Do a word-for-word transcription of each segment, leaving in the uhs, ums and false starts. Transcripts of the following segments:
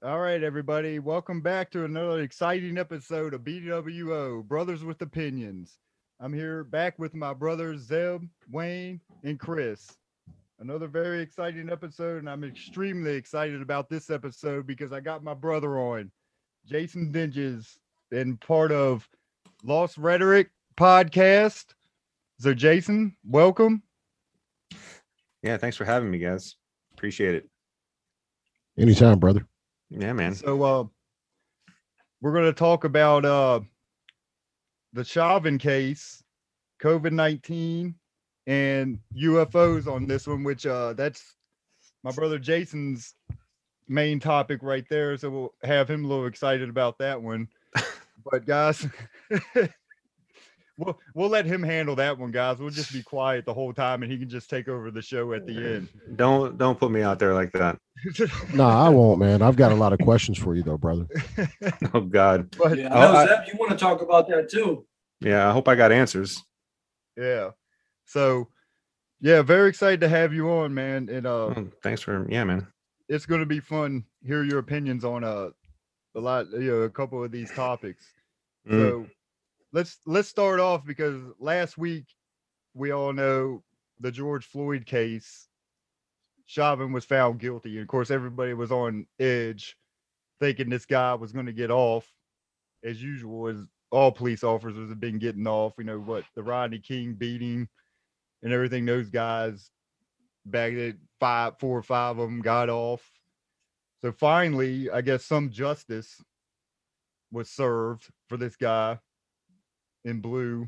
All right, everybody. Welcome back to another exciting episode of B W O, Brothers with Opinions. I'm here back with my brothers, Zeb, Wayne, and Chris. Another very exciting episode, and I'm extremely excited about this episode because I got my brother on, Jason Dinges, and part of Lost Rhetoric podcast. So, Jason, welcome. Yeah, thanks for having me, guys. Appreciate it. Anytime, brother. Yeah, man. So uh, we're going to talk about uh, the Chauvin case, COVID nineteen, and U F Os on this one, which uh, that's my brother Jason's main topic right there. So we'll have him a little excited about that one. But guys, we'll, we'll let him handle that one, guys. We'll just be quiet the whole time, and he can just take over the show at the end. Don't don't put me out there like that. No, I won't, man. I've got a lot of questions for you, though, brother. Oh, God. But, yeah, I know, Zeb, you want to talk about that, too. Yeah, I hope I got answers. Yeah. So, yeah, very excited to have you on, man. And uh, oh, thanks for, yeah, man. It's going to be fun. Hear your opinions on uh, a lot, you know, a couple of these topics. Mm. So let's let's start off, because last week, we all know the George Floyd case. Chauvin was found guilty, and of course everybody was on edge thinking this guy was going to get off, as usual, as all police officers have been getting off. You know what, the Rodney King beating and everything, those guys back at five four or five of them got off. So finally, I guess some justice was served for this guy in blue.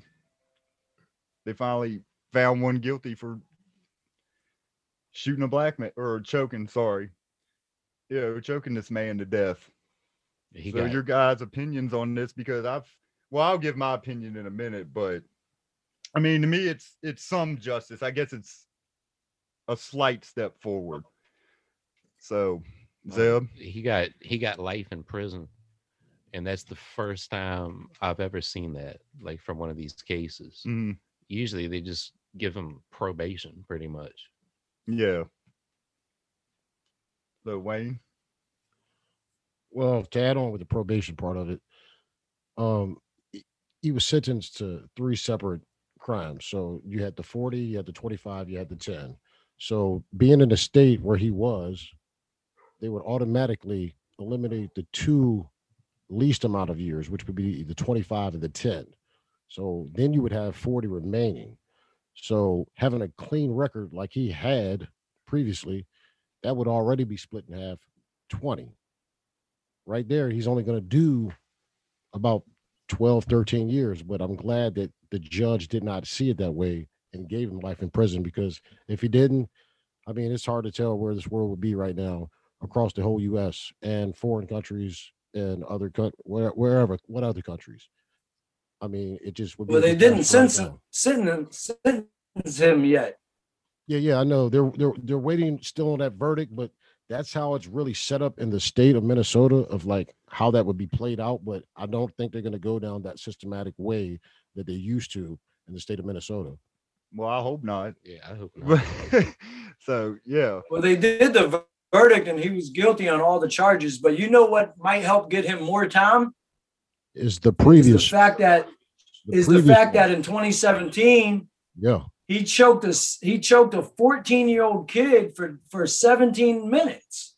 They finally found one guilty for shooting a black man, or choking, sorry. You know, choking this man to death. He so your it. guys' opinions on this, because I've, well, I'll give my opinion in a minute, but I mean, to me, it's, it's some justice. I guess it's a slight step forward. So, Zeb? He got, he got life in prison. And that's the first time I've ever seen that, like, from one of these cases. Mm-hmm. Usually they just give him probation pretty much. Yeah. So, Wayne? Well, to add on with the probation part of it, um, he was sentenced to three separate crimes. So you had the forty, you had the twenty-five, you had the ten. So being in the state where he was, they would automatically eliminate the two least amount of years, which would be the twenty-five and the ten. So then you would have forty remaining. So having a clean record like he had previously, that would already be split in half, twenty. Right there, he's only going to do about twelve, thirteen years, but I'm glad that the judge did not see it that way and gave him life in prison, because if he didn't, I mean, it's hard to tell where this world would be right now across the whole U S and foreign countries and other co- where, wherever, what other countries. I mean, it just would be. Well, they didn't sentence sentence him yet. Yeah, yeah, I know. They're they're they're waiting still on that verdict, but that's how it's really set up in the state of Minnesota, of like how that would be played out. But I don't think they're going to go down that systematic way that they used to in the state of Minnesota. Well, I hope not. Yeah, I hope not. So, yeah. Well, they did the verdict, and he was guilty on all the charges. But you know what might help get him more time? Is the previous is the fact that the is the fact one. that in twenty seventeen, yeah, he choked a he choked a fourteen year old kid for for seventeen minutes.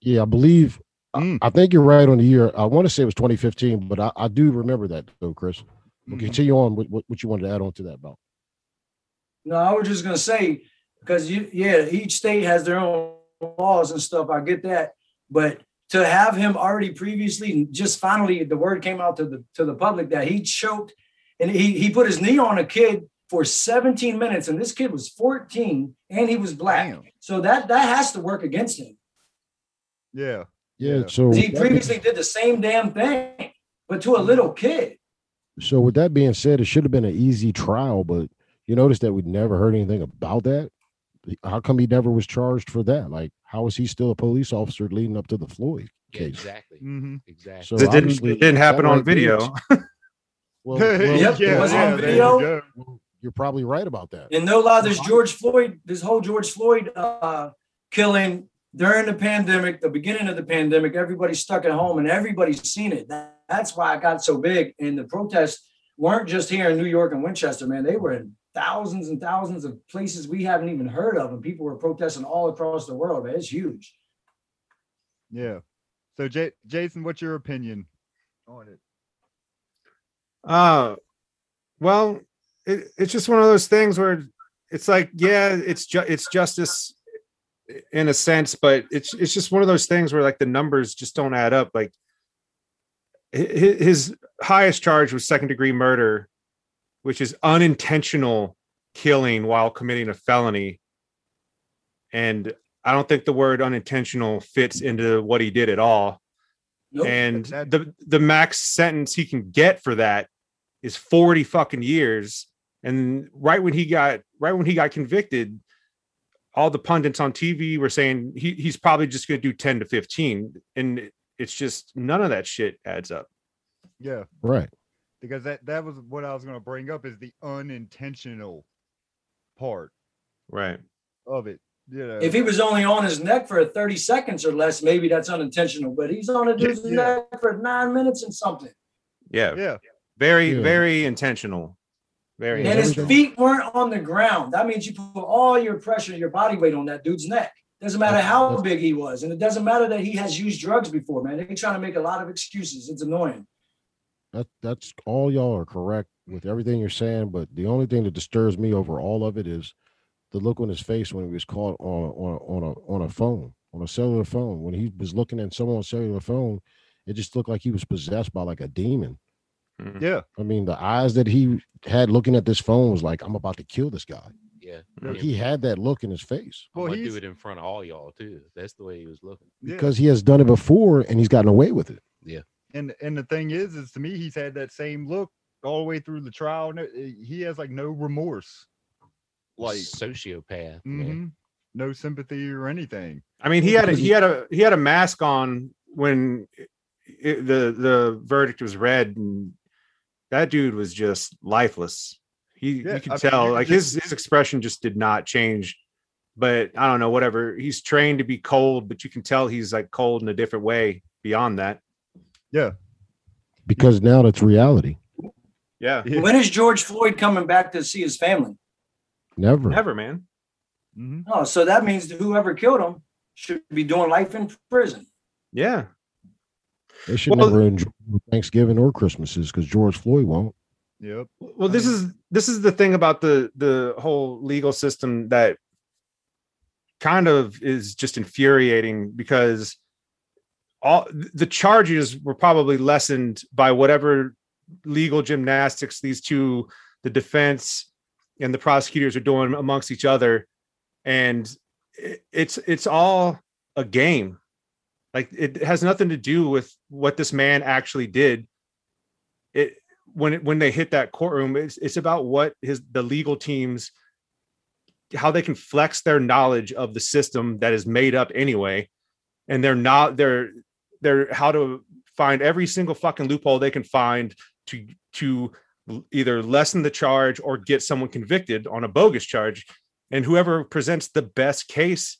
Yeah, I believe mm. I, I think you're right on the year. I want to say it was twenty fifteen, but I, I do remember that though, Chris. We'll mm-hmm. continue on with what, what you wanted to add on to that about. No, I was just gonna say, because you yeah, each state has their own laws and stuff. I get that, but to have him already previously, just finally, the word came out to the to the public that he choked, and he he put his knee on a kid for seventeen minutes, and this kid was fourteen, and he was black. Damn. So that that has to work against him. Yeah, yeah. So he previously did the same damn thing, but to a little kid. So with that being said, it should have been an easy trial, but you notice that we never heard anything about that. How come he never was charged for that? Like, how is he still a police officer leading up to the Floyd case? Yeah, exactly. Mm-hmm. Exactly. So it didn't, it didn't happen on video. Well, you're probably right about that. And no lie, this George Floyd, this whole George Floyd uh, killing during the pandemic, the beginning of the pandemic, everybody's stuck at home and everybody's seen it. That, that's why it got so big. And the protests weren't just here in New York and Winchester, man. They were in thousands and thousands of places we haven't even heard of. And people were protesting all across the world, man. It's huge. Yeah. So, J- Jason, what's your opinion on it? Uh, well, it, it's just one of those things where it's like, yeah, it's ju- it's justice in a sense, but it's it's just one of those things where, like, the numbers just don't add up. Like, his, his highest charge was second degree murder, which is unintentional killing while committing a felony. And I don't think the word unintentional fits into what he did at all. Nope. And the, the max sentence he can get for that is forty fucking years. And right when he got, right when he got convicted, all the pundits on T V were saying he, he's probably just going to do ten to fifteen. And it, it's just, none of that shit adds up. Yeah. Right. Because that, that was what I was going to bring up, is the unintentional part. Right. Of it. You know, if he was only on his neck for thirty seconds or less, maybe that's unintentional, but he's on a dude's yeah. neck for nine minutes and something. Yeah. Yeah. Very, yeah. very intentional. Very and intentional. His feet weren't on the ground. That means you put all your pressure, your body weight on that dude's neck. Doesn't matter how big he was. And it doesn't matter that he has used drugs before, man. They're trying to make a lot of excuses. It's annoying. That that's all y'all are correct with everything you're saying. But the only thing that disturbs me over all of it is the look on his face when he was caught on on on a on a phone, on a cellular phone. When he was looking at someone's cellular phone, it just looked like he was possessed by like a demon. Mm-hmm. Yeah, I mean, the eyes that he had looking at this phone was like, "I'm about to kill this guy." Yeah, mm-hmm. He had that look in his face. Well, he do it in front of all y'all too. That's the way he was looking, because yeah. he has done it before and he's gotten away with it. Yeah, and and the thing is, is to me, he's had that same look all the way through the trial. He has like no remorse. Like sociopath, mm-hmm. no sympathy or anything. I mean, he had a, he had a he had a mask on when it, the the verdict was read, and that dude was just lifeless. He yeah, you could I tell mean, like just, his his expression just did not change. But I don't know, whatever. He's trained to be cold, but you can tell he's like cold in a different way beyond that. Yeah, because now that's reality. Yeah. When is George Floyd coming back to see his family? Never, never, man. Mm-hmm. Oh, so that means whoever killed him should be doing life in prison. Yeah, they should well, never enjoy Thanksgiving or Christmases because George Floyd won't. Yep. Well, this is this is the thing about the the whole legal system that kind of is just infuriating, because all the charges were probably lessened by whatever legal gymnastics these two, the defense and the prosecutors, are doing amongst each other. And it's it's all a game. Like, it has nothing to do with what this man actually did. It when it, when they hit that courtroom, it's it's about what his the legal teams, how they can flex their knowledge of the system that is made up anyway, and they're not they're they're how to find every single fucking loophole they can find to to either lessen the charge or get someone convicted on a bogus charge, and whoever presents the best case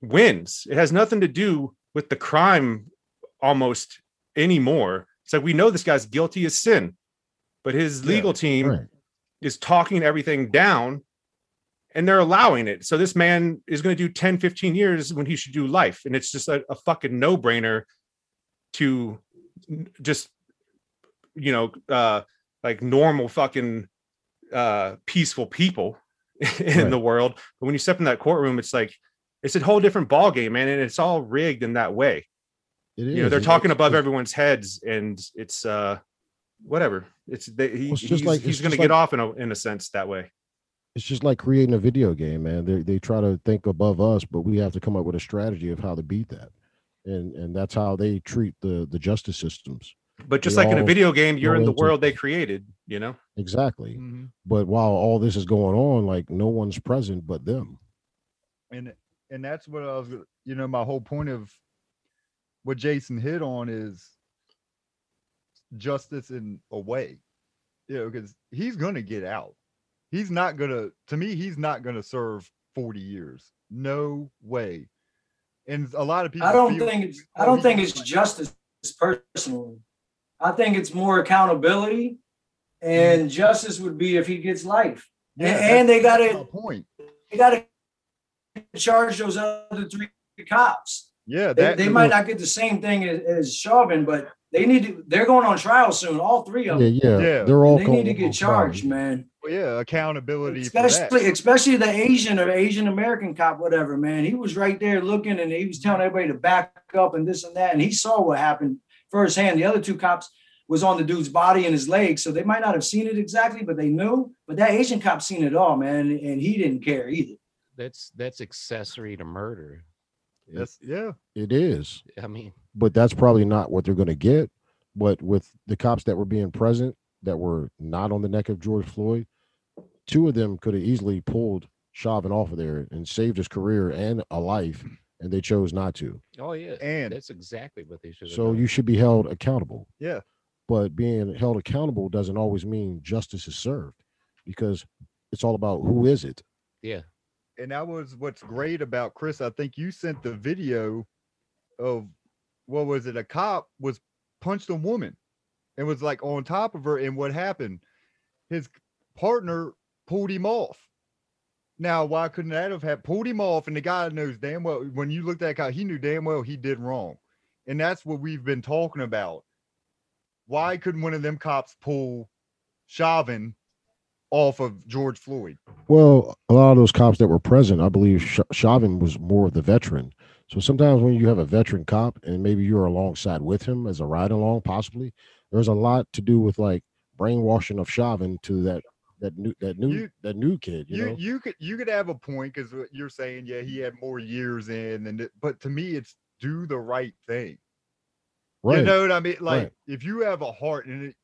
wins. It has nothing to do with the crime almost anymore. It's like, we know this guy's guilty as sin, but his legal yeah, team right. is talking everything down and they're allowing it. So this man is going to do ten, fifteen years when he should do life. And it's just a, a fucking no-brainer to just, you know, uh, like normal fucking uh, peaceful people in right. the world. But when you step in that courtroom, it's like, it's a whole different ball game, man. And it's all rigged in that way. It is. You know, they're it talking is. above everyone's heads, and it's uh, whatever. It's, they, he, well, it's just he's, like, he's going to get like, off in a, in a sense that way. It's just like creating a video game, man. They, they try to think above us, but we have to come up with a strategy of how to beat that. And, and that's how they treat the, the justice systems. But just they like in a video game, you're in the world they created, you know? Exactly. Mm-hmm. But while all this is going on, like, no one's present but them. And and that's what I was, you know, my whole point of what Jason hit on is justice in a way, you know, because he's going to get out. He's not going to, to me, he's not going to serve forty years. No way. And a lot of people. I don't think it's, I don't think it's justice personally. I think it's more accountability, and mm-hmm. justice would be if he gets life. Yeah, and, and they got to point. They got to charge those other three cops. Yeah, that, they, they might not get the same thing as, as Chauvin, but they need to. They're going on trial soon. All three of them. Yeah, yeah, yeah. They're all. They need to get charged, man. Well, yeah, accountability. Especially, especially the Asian or Asian American cop, whatever, man. He was right there looking, and he was telling everybody to back up and this and that, and he saw what happened firsthand. The other two cops was on the dude's body and his legs, so they might not have seen it exactly, but they knew. But that Asian cop seen it all, man, and he didn't care either. That's that's accessory to murder. That's, yeah, it is. I mean, but that's probably not what they're going to get. But with the cops that were being present, that were not on the neck of George Floyd, two of them could have easily pulled Chauvin off of there and saved his career and a life, and they chose not to. Oh yeah, and that's exactly what they should have so done. You should be held accountable. Yeah, but being held accountable doesn't always mean justice is served, because it's all about who is it. Yeah. And that was what's great about Chris. I think you sent the video of, what was it? A cop was punched a woman and was like on top of her. And what happened? His partner pulled him off. Now, why couldn't that have happened? Pulled him off. And the guy knows damn well, when you looked at that guy, he knew damn well he did wrong. And that's what we've been talking about. Why couldn't one of them cops pull Chauvin off of George Floyd? Well, a lot of those cops that were present, I believe Chauvin was more of the veteran. So sometimes when you have a veteran cop and maybe you're alongside with him as a ride along, possibly there's a lot to do with like brainwashing of Chauvin to that that new that new you, that new kid. You, you know, you could you could have a point because you're saying, yeah, he had more years in, and but to me, it's do the right thing. Right. You know what I mean? Like right. If you have a heart and it,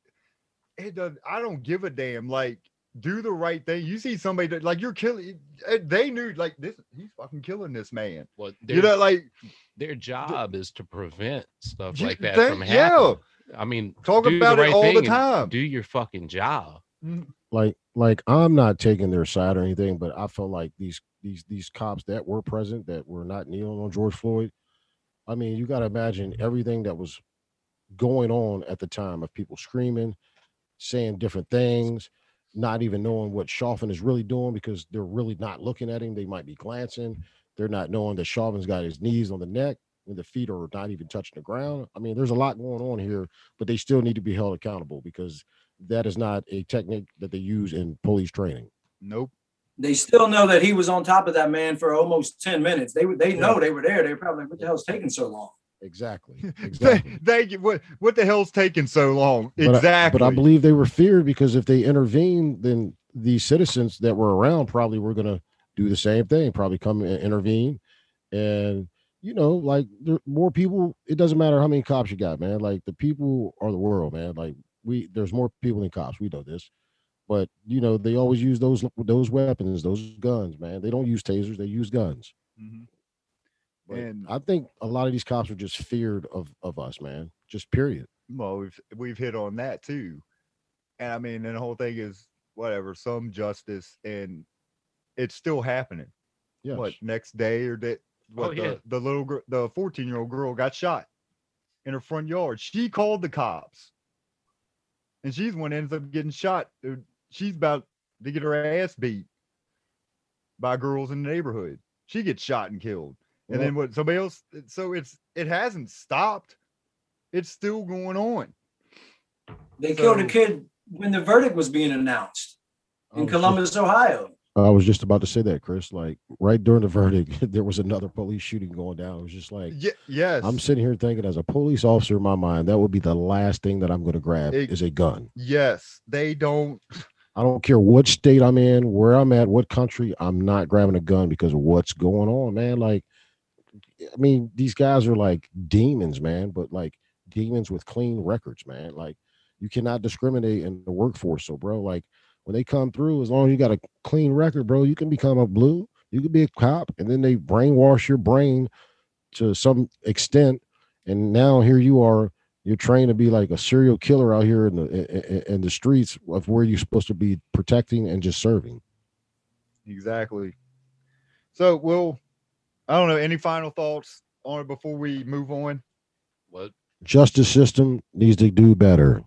it does, I don't give a damn. Like. Do the right thing. You see somebody that, like, you're killing. They knew, like, this. He's fucking killing this man. Well, their, you know, like their job th- is to prevent stuff like that think, from happening. Yeah. I mean, talk about right it all the time. Do your fucking job. Like, like I'm not taking their side or anything, but I felt like these these these cops that were present that were not kneeling on George Floyd. I mean, you got to imagine everything that was going on at the time of people screaming, saying different things. Not even knowing what Chauvin is really doing because they're really not looking at him. They might be glancing. They're not knowing that Chauvin's got his knees on the neck and the feet are not even touching the ground. I mean, there's a lot going on here, but they still need to be held accountable because that is not a technique that they use in police training. Nope. They still know that he was on top of that man for almost ten minutes. They they know yeah. They were there. They were probably like, what the hell's taking so long? Exactly. exactly. they, they, what, what the hell's taking so long? But exactly. I, but I believe they were feared because if they intervened, then the citizens that were around probably were going to do the same thing, probably come and intervene. And, you know, like there, more people, it doesn't matter how many cops you got, man. Like the people are the world, man. Like we, there's more people than cops. We know this, but you know, they always use those, those weapons, those guns, man. They don't use tasers. They use guns. Mm-hmm. But and I think a lot of these cops are just feared of, of us, man. Just period. Well, we've we've hit on that too. And I mean, and the whole thing is whatever, some justice, and it's still happening. Yes. What next day or that what oh, the, yeah. the little girl, the fourteen-year-old girl got shot in her front yard. She called the cops. And she's one ends up getting shot. She's about to get her ass beat by girls in the neighborhood. She gets shot and killed. And then what somebody else, so it's, it hasn't stopped. It's still going on. They so, killed a kid when the verdict was being announced in Columbus, just, Ohio. I was just about to say that, Chris, like right during the verdict, there was another police shooting going down. It was just like, yeah, yes. I'm sitting here thinking as a police officer in my mind, that would be the last thing that I'm going to grab it, is a gun. Yes. They don't. I don't care what state I'm in, where I'm at, what country, I'm not grabbing a gun because of what's going on, man. Like, I mean, these guys are like demons, man, but like demons with clean records, man. Like you cannot discriminate in the workforce. So, bro, like when they come through, as long as you got a clean record, bro, you can become a blue, you can be a cop, and then they brainwash your brain to some extent. And now here you are, you're trained to be like a serial killer out here in the in, in the streets of where you're supposed to be protecting and just serving. Exactly. So, we'll. I don't know. Any final thoughts on before we move on? What? Justice system needs to do better.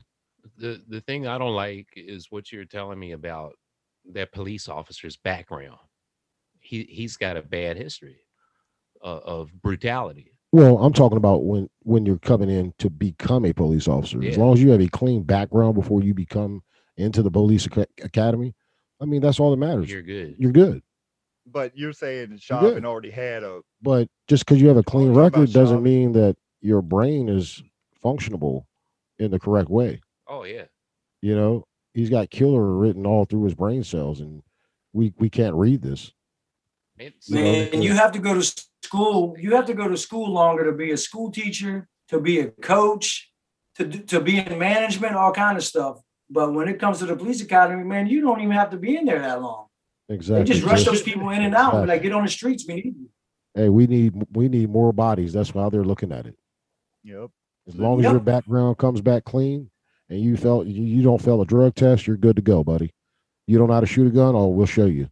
The the thing I don't like is what you're telling me about that police officer's background. He he's got a bad history uh, of brutality. Well, I'm talking about when, when you're coming in to become a police officer. Yeah. As long as you have a clean background before you become into the police ac- academy, I mean, that's all that matters. You're good. You're good. But you're saying that Chauvin already had a... But just because you have a clean record doesn't Chauvin. mean that your brain is functionable in the correct way. Oh, yeah. You know, he's got killer written all through his brain cells, and we, we can't read this. It's, Man, and you have to go to... School, you have to go to school longer to be a school teacher, to be a coach, to to be in management, all kind of stuff. But when it comes to the police academy, man, you don't even have to be in there that long. Exactly. They just rush those people in and out. Exactly. Like, get on the streets. We need you. Hey, we need we need more bodies. That's why they're looking at it. Yep. As long yep. as your background comes back clean and you felt you, you don't fail a drug test, you're good to go, buddy. You don't know how to shoot a gun? Oh, we'll show you.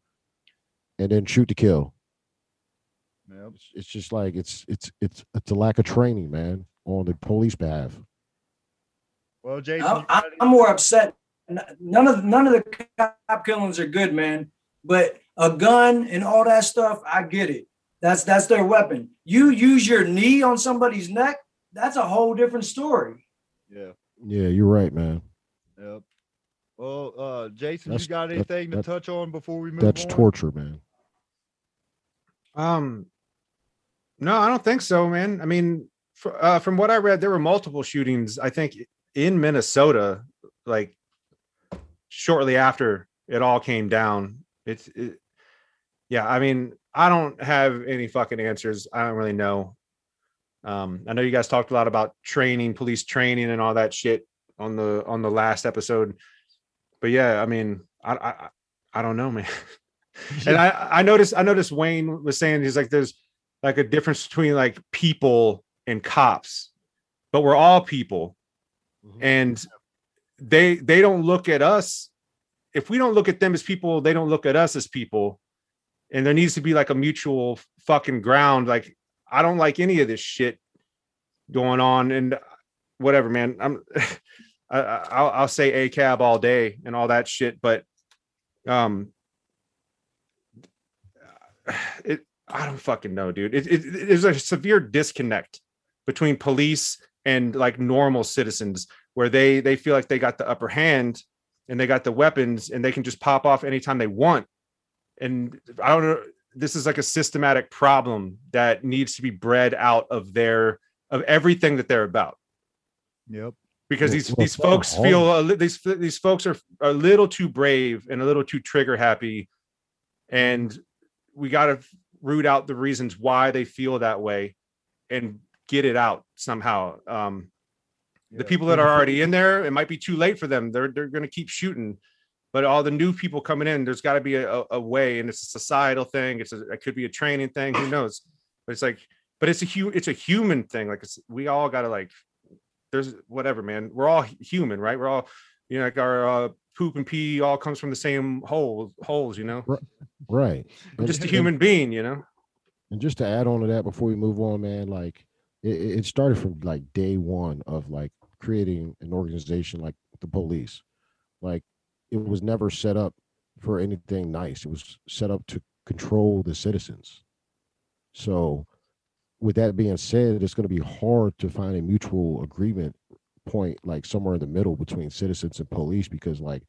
And then shoot to kill. It's just like it's it's it's it's a lack of training, man, on the police behalf. Well, Jason, I'm, I'm, I'm more upset. None of none of the cop killings are good, man. But a gun and all that stuff, I get it. That's that's their weapon. You use your knee on somebody's neck. That's a whole different story. Yeah. Yeah, you're right, man. Yep. Well, uh, Jason, that's, you got anything that, that, to touch on before we move? That's on? torture, man. Um. No, I don't think so, man. I mean, for, uh, from what I read, there were multiple shootings, I think, in Minnesota, like shortly after it all came down. It's, it, yeah, I mean, I don't have any fucking answers. I don't really know. Um, I know you guys talked a lot about training, police training and all that shit on the on the last episode. But yeah, I mean, I I, I don't know, man. And I, I noticed I noticed Wayne was saying, he's like, there's like a difference between like people and cops, but we're all people. Mm-hmm. And they they don't look at us. If we don't look at them as people, they don't look at us as people. And there needs to be like a mutual fucking ground. Like, I don't like any of this shit going on and whatever, man. I'm I, I'll, I'll say A C A B all day and all that shit, but um it I don't fucking know, dude. It, it, it, there's a severe disconnect between police and like normal citizens where they, they feel like they got the upper hand and they got the weapons and they can just pop off anytime they want. And I don't know. This is like a systematic problem that needs to be bred out of their, of everything that they're about. Yep. Because these, these folks feel, these, these folks are a little too brave and a little too trigger happy. And we got to root out the reasons why they feel that way and get it out somehow. Um, yeah. The people that are already in there, it might be too late for them. They're they're going to keep shooting, but all the new people coming in, there's got to be a, a way. And it's a societal thing. It's a, it could be a training thing. Who knows? But it's like, but it's a huge, it's a human thing. Like it's, we all got to like, there's whatever, man, we're all human, right? We're all, you know, like our, uh, poop and pee all comes from the same hole holes, you know? Right. I'm just a human and, being, you know? And just to add on to that before we move on, man, like it, it started from like day one of like creating an organization like the police. Like it was never set up for anything nice. It was set up to control the citizens. So with that being said, it's going to be hard to find a mutual agreement point like somewhere in the middle between citizens and police, because like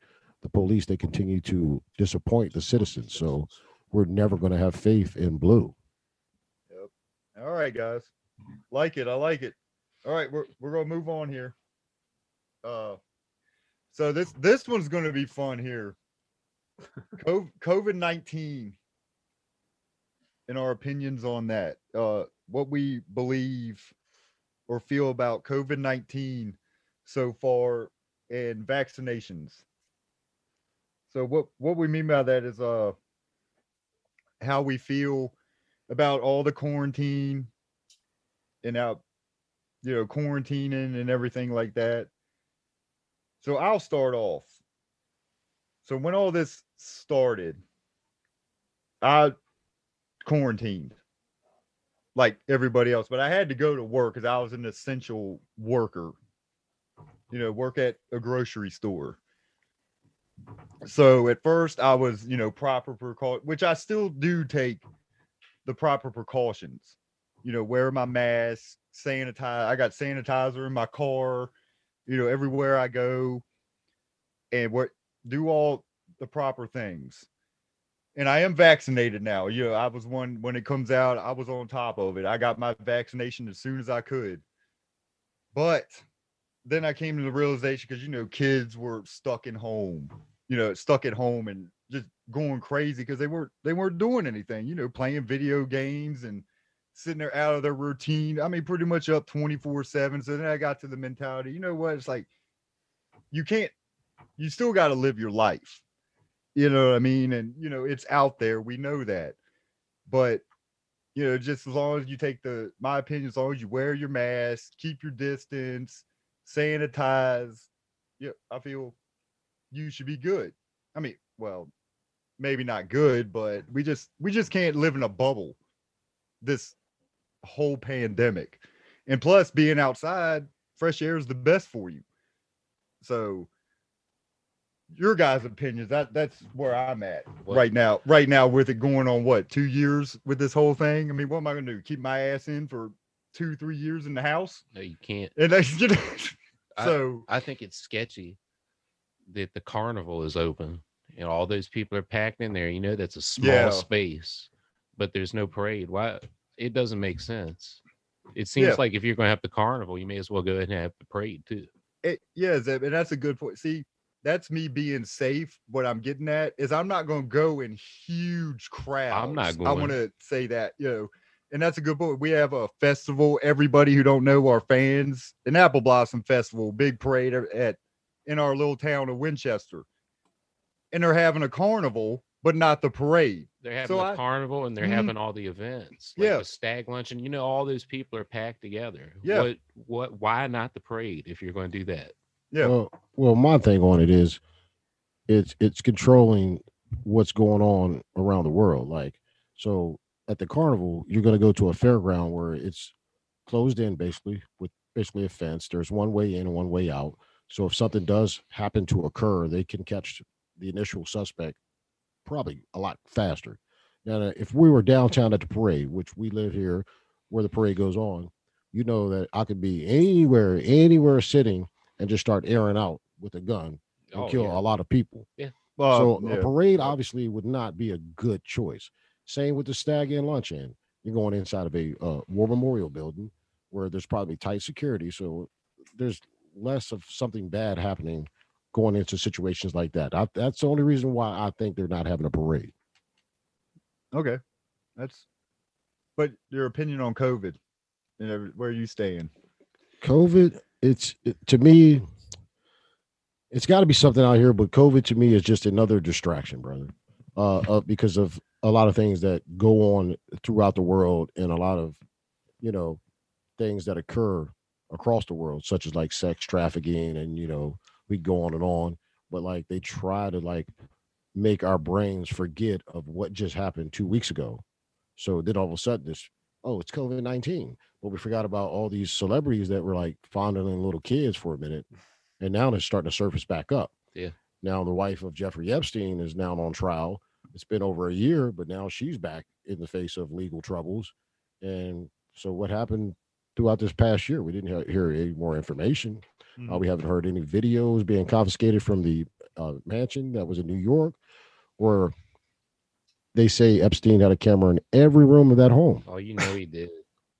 the police, they continue to disappoint the citizens, so we're never going to have faith in blue. Yep. All right, guys, like it. I like it. All right, we're we're gonna move on here. Uh, so this this one's gonna be fun here. COVID nineteen and our opinions on that. Uh, what we believe or feel about COVID nineteen so far and vaccinations. So what, what we mean by that is uh how we feel about all the quarantine and out, you know, quarantining and everything like that. So I'll start off. So when all this started, I quarantined. like everybody else, but I had to go to work because I was an essential worker, you know, work at a grocery store. So at first I was, you know, proper precaution, which I still do take the proper precautions, you know, wear my mask, sanitize. I got sanitizer in my car, you know, everywhere I go, and what do all the proper things. And I am vaccinated now. You know, I was one, when it comes out, I was on top of it. I got my vaccination as soon as I could. But then I came to the realization, because, you know, kids were stuck in home, you know, stuck at home and just going crazy because they weren't, they weren't doing anything, you know, playing video games and sitting there out of their routine. I mean, pretty much up twenty-four seven. So then I got to the mentality, you know what, it's like, you can't, you still got to live your life. You know what I mean? And, you know, it's out there. We know that. But, you know, just as long as you take the, my opinion, as long as you wear your mask, keep your distance, sanitize, yeah, I feel you should be good. I mean, well, maybe not good, but we just, we just can't live in a bubble this whole pandemic. And plus, being outside, fresh air is the best for you. So, your guys' opinions, that that's where I'm at what? right now, right now with it going on, what, two years with this whole thing? I mean, what am I going to do? Keep my ass in for two, three years in the house? No, you can't. And I, you know, so I, I think it's sketchy that the carnival is open and all those people are packed in there. You know, that's a small yeah. space, but there's no parade. Why? It doesn't make sense. It seems yeah. like if you're going to have the carnival, you may as well go ahead and have the parade too. It, yeah, and that's a good point. See, that's me being safe. What I'm getting at is I'm not going to go in huge crowds. I'm not going. I want to say that, you know, and that's a good point. We have a festival. Everybody who don't know our fans, an Apple Blossom Festival, big parade at in our little town of Winchester, and they're having a carnival, but not the parade. They're having so a I, carnival and they're mm-hmm. having all the events, like yeah, the stag luncheon. You know, all those people are packed together. Yeah, what, what? Why not the parade if you're going to do that? Yeah. Well, well, my thing on it is, it's it's controlling what's going on around the world. Like, so at the carnival, you're going to go to a fairground where it's closed in, basically, with basically a fence. There's one way in and one way out. So if something does happen to occur, they can catch the initial suspect probably a lot faster. Now, if we were downtown at the parade, which we live here where the parade goes on, you know that I could be anywhere, anywhere sitting, and just start airing out with a gun and oh, kill yeah. a lot of people. Yeah. Uh, so yeah. a parade obviously would not be a good choice. Same with the stag and luncheon. You're going inside of a uh, war memorial building where there's probably tight security. So there's less of something bad happening going into situations like that. I, that's the only reason why I think they're not having a parade. Okay. That's, but your opinion on COVID and where are you staying? COVID. It's it, to me, it's got to be something out here, but COVID to me is just another distraction, brother, uh, uh, because of a lot of things that go on throughout the world and a lot of, you know, things that occur across the world, such as like sex trafficking and, you know, we go on and on. But like they try to like make our brains forget of what just happened two weeks ago. So then all of a sudden this, oh, it's COVID nineteen. But we forgot about all these celebrities that were like fondling little kids for a minute. And now they're starting to surface back up. Yeah. Now the wife of Jeffrey Epstein is now on trial. It's been over a year, but now she's back in the face of legal troubles. And so what happened throughout this past year? We didn't he- hear any more information. Mm-hmm. Uh, we haven't heard any videos being confiscated from the uh, mansion that was in New York, where they say Epstein had a camera in every room of that home. Oh, you know he did.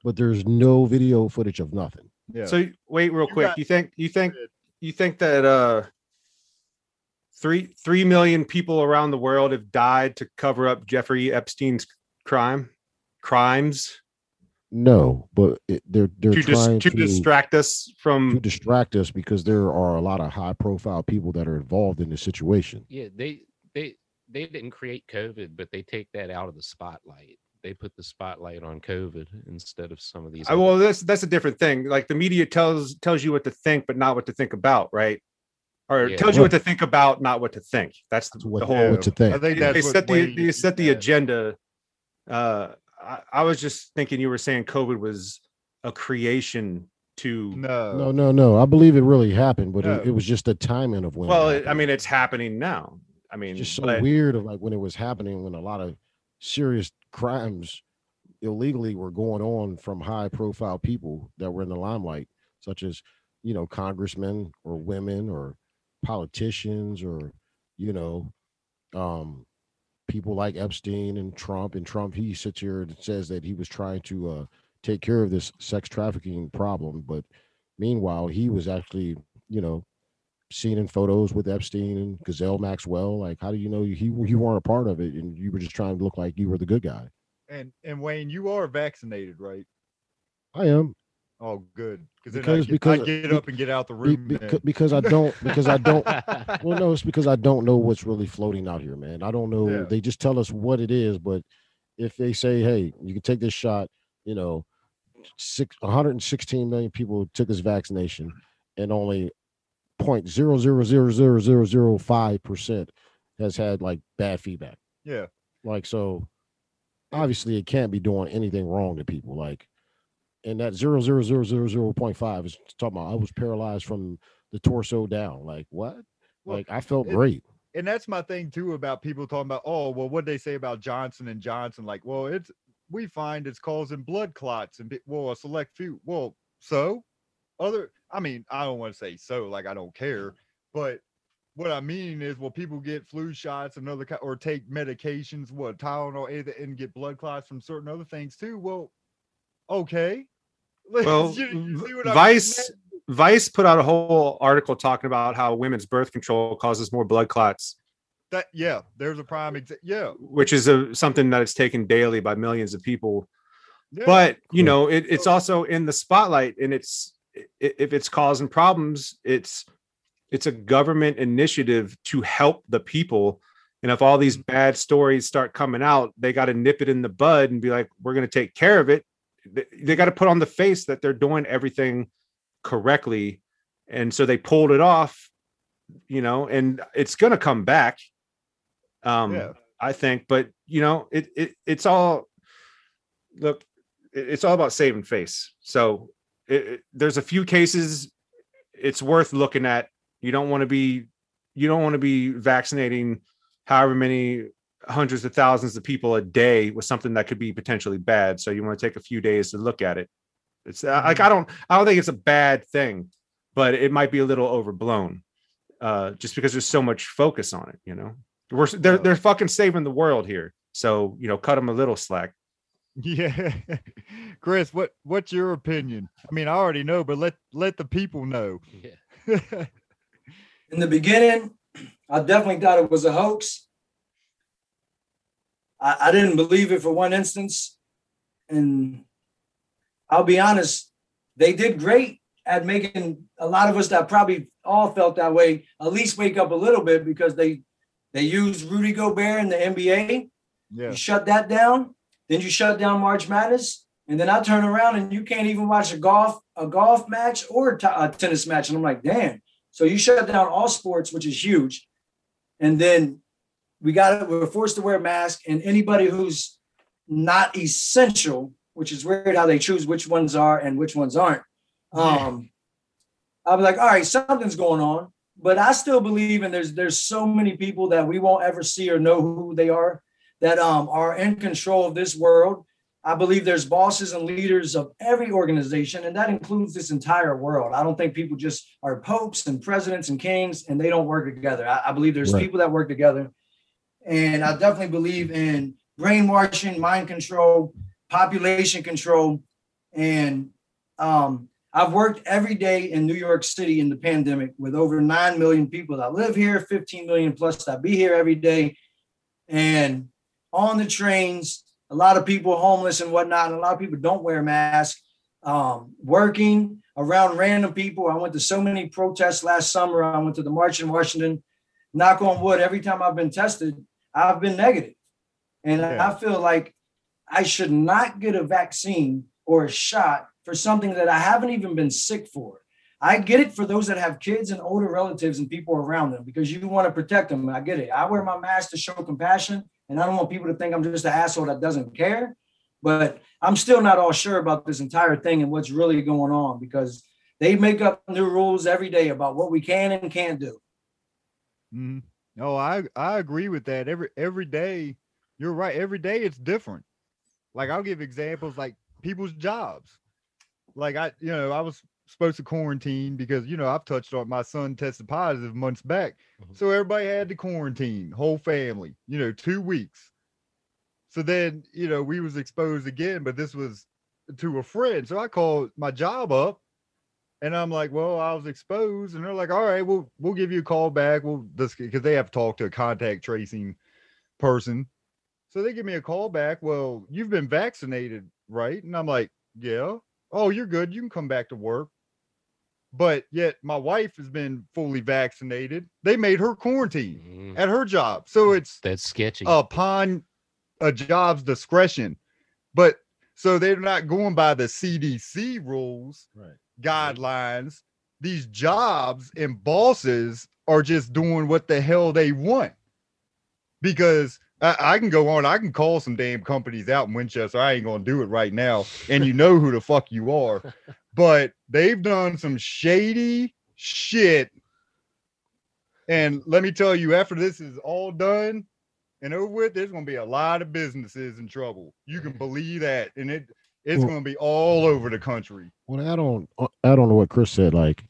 But there's no video footage of nothing. Yeah. So wait, real quick. You think you think you think that uh, three three million people around the world have died to cover up Jeffrey Epstein's crime crimes? No, but it, they're they're to trying dis- to, to distract us from to distract us because there are a lot of high profile people that are involved in this situation. Yeah, they they they didn't create COVID, but they take that out of the spotlight. They put the spotlight on COVID instead of some of these. Well, that's that's a different thing. Like the media tells tells you what to think, but not what to think about, right? Or yeah. tells you what to think about, not what to think. That's, that's the, what, the whole. What to think. I think that's they set the they set the agenda. Uh, I, I was just thinking you were saying COVID was a creation to no no no no. I believe it really happened, but no. it, it was just the timing of when. Well, it, I mean, it's happening now. I mean, it's just so but, weird of like when it was happening, when a lot of serious crimes illegally were going on from high-profile people that were in the limelight, such as, you know, congressmen or women or politicians or, you know, um, people like Epstein and Trump. And Trump, he sits here and says that he was trying to uh, take care of this sex trafficking problem. But meanwhile, he was actually, you know, seen in photos with Epstein and Ghislaine Maxwell. Like, how do you know you, he, you weren't a part of it and you were just trying to look like you were the good guy? And and Wayne, you are vaccinated, right? I am. Oh, good. Because I, because I get up and get out the room. Because, because I don't. Because I don't. Well, no, it's because I don't know what's really floating out here, man. I don't know. Yeah. They just tell us what it is, but if they say, "Hey, you can take this shot," you know, six, one hundred sixteen million people took this vaccination, and only zero point zero zero zero zero zero zero five percent has had like bad feedback. Yeah. Like so. Obviously, it can't be doing anything wrong to people. Like, and that zero zero zero zero zero point five is talking about. I was paralyzed from the torso down. Like what? Well, like I felt it, great. And that's my thing too about people talking about. Oh well, what they say about Johnson and Johnson? Like, well, it's we find it's causing blood clots and well, a select few. Well, so other. I mean, I don't want to say so. Like I don't care, but. What I mean is, well, people get flu shots and other, or take medications, what Tylenol, either, and get blood clots from certain other things too. Well, okay. Well, you, you see what Vice I mean? Vice put out a whole article talking about how women's birth control causes more blood clots. That yeah, there's a prime example. Yeah, which is a something that is taken daily by millions of people. Yeah. But you know, it, it's also in the spotlight, and it's if it's causing problems, it's. It's a government initiative to help the people. And if all these bad stories start coming out, they got to nip it in the bud and be like, we're going to take care of it. They got to put on the face that they're doing everything correctly. And so they pulled it off, you know, and it's going to come back. Um, yeah. I think, but you know, it, it it's all, look, it's all about saving face. So it, it, there's a few cases it's worth looking at. You don't want to be, you don't want to be vaccinating however many hundreds of thousands of people a day with something that could be potentially bad. So you want to take a few days to look at it. It's like I don't, I don't think it's a bad thing, but it might be a little overblown, uh, just because there's so much focus on it. You know, we're they're they're fucking saving the world here, so you know, cut them a little slack. Yeah, Chris, what what's your opinion? I mean, I already know, but let let the people know. Yeah. In the beginning, I definitely thought it was a hoax. I, I didn't believe it for one instance. And I'll be honest, they did great at making a lot of us that probably all felt that way, at least wake up a little bit because they, they used Rudy Gobert in the N B A. Yeah. You shut that down. Then you shut down March Madness. And then I turn around and you can't even watch a golf, a golf match or a, t- a tennis match. And I'm like, damn. So you shut down all sports, which is huge. And then we got we're forced to wear masks. And anybody who's not essential, which is weird how they choose which ones are and which ones aren't. Um, I was like, all right, something's going on. But I still believe, and there's there's so many people that we won't ever see or know who they are that um, are in control of this world. I believe there's bosses and leaders of every organization, and that includes this entire world. I don't think people just are popes and presidents and kings, and they don't work together. I, I believe there's right. people that work together. And I definitely believe in brainwashing, mind control, population control. And um, I've worked every day in New York City in the pandemic with over nine million people that live here, fifteen million plus that be here every day. And on the trains, a lot of people homeless and whatnot, and a lot of people don't wear masks. Um, working around random people. I went to so many protests last summer. I went to the march in Washington. Knock on wood, every time I've been tested, I've been negative. And yeah. I feel like I should not get a vaccine or a shot for something that I haven't even been sick for. I get it for those that have kids and older relatives and people around them because you want to protect them. I get it. I wear my mask to show compassion. And I don't want people to think I'm just an asshole that doesn't care. But I'm still not all sure about this entire thing and what's really going on, because they make up new rules every day about what we can and can't do. Mm-hmm. No, I, I agree with that. Every every day, you're right. Every day it's different. Like, I'll give examples, like people's jobs. Like, I, you know, I was supposed to quarantine because, you know, I've touched on, my son tested positive months back. Mm-hmm. So everybody had to quarantine, whole family, you know, two weeks. So then, you know, we was exposed again, but this was to a friend. So I called my job up and I'm like, well, I was exposed. And they're like, all right, we'll, we'll give you a call back. We'll this because they have to talk to a contact tracing person. So they give me a call back. Well, you've been vaccinated, right? And I'm like, yeah. Oh, you're good. You can come back to work. But yet my wife has been fully vaccinated. They made her quarantine mm-hmm. at her job. So it's that's sketchy. Upon a job's discretion. But so they're not going by the C D C rules, right. guidelines. These jobs and bosses are just doing what the hell they want. Because I, I can go on, I can call some damn companies out in Winchester. I ain't gonna do it right now. And you know who the fuck you are. But they've done some shady shit. And let me tell you, after this is all done and over with, there's going to be a lot of businesses in trouble. You can believe that. And it it's well, going to be all over the country. Well, I don't, I don't know what Chris said. Like,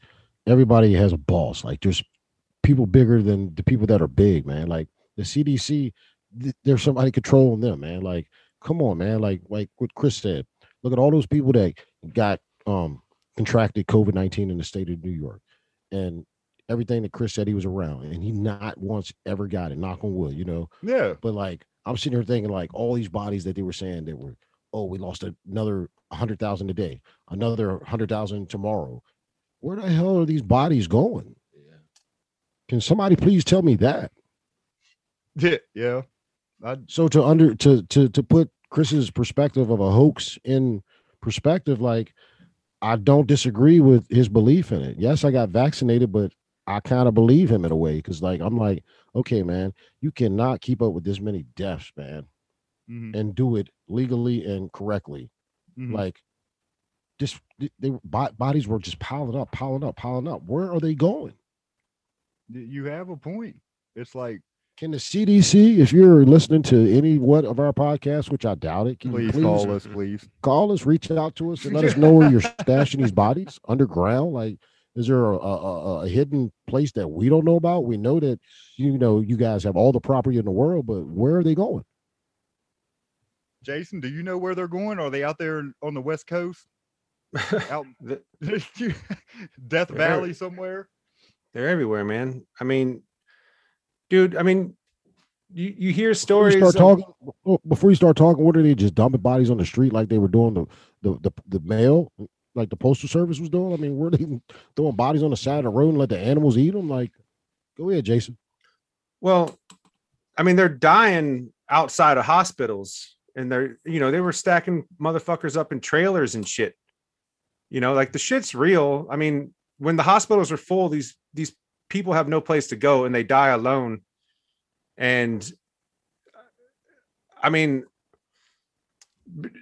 everybody has a boss. Like, there's people bigger than the people that are big, man. Like, the C D C, th- there's somebody controlling them, man. Like, come on, man. Like, like what Chris said. Look at all those people that got um, contracted COVID nineteen in the state of New York. And everything that Chris said, he was around, and he not once ever got it, knock on wood, you know? Yeah. But like, I'm sitting here thinking, like, all these bodies that they were saying that were, oh, we lost another one hundred thousand today, another one hundred thousand tomorrow. Where the hell are these bodies going? Yeah. Can somebody please tell me that? Yeah. Yeah. I'd... So to under, to, to, to put Chris's perspective of a hoax in perspective, like, I don't disagree with his belief in it. Yes, I got vaccinated, but I kind of believe him in a way, because like, I'm like, okay, man, you cannot keep up with this many deaths, man, mm-hmm. and do it legally and correctly. Mm-hmm. Like, just they bodies were just piling up, piling up, piling up. Where are they going? You have a point. It's like, can the C D C, if you're listening to any one of our podcasts, which I doubt it, can please, you please call us, please call us, reach out to us, and let us know where you're stashing these bodies underground, like. Is there a, a, a hidden place that we don't know about? We know that, you know, you guys have all the property in the world, but where are they going? Jason, do you know where they're going? Are they out there on the West Coast? out Death they're Valley every, somewhere? They're everywhere, man. I mean, dude, I mean, you, you hear stories. Before you, start of... talking, before you start talking, what are they just dumping bodies on the street like they were doing the the the, the mail? Like the postal service was doing. I mean, were they throwing bodies on the side of the road and let the animals eat them? Like, go ahead, Jason. Well, I mean, they're dying outside of hospitals, and they're, you know, they were stacking motherfuckers up in trailers and shit. You know, like, the shit's real. I mean, when the hospitals are full, these these people have no place to go, and they die alone. And I mean,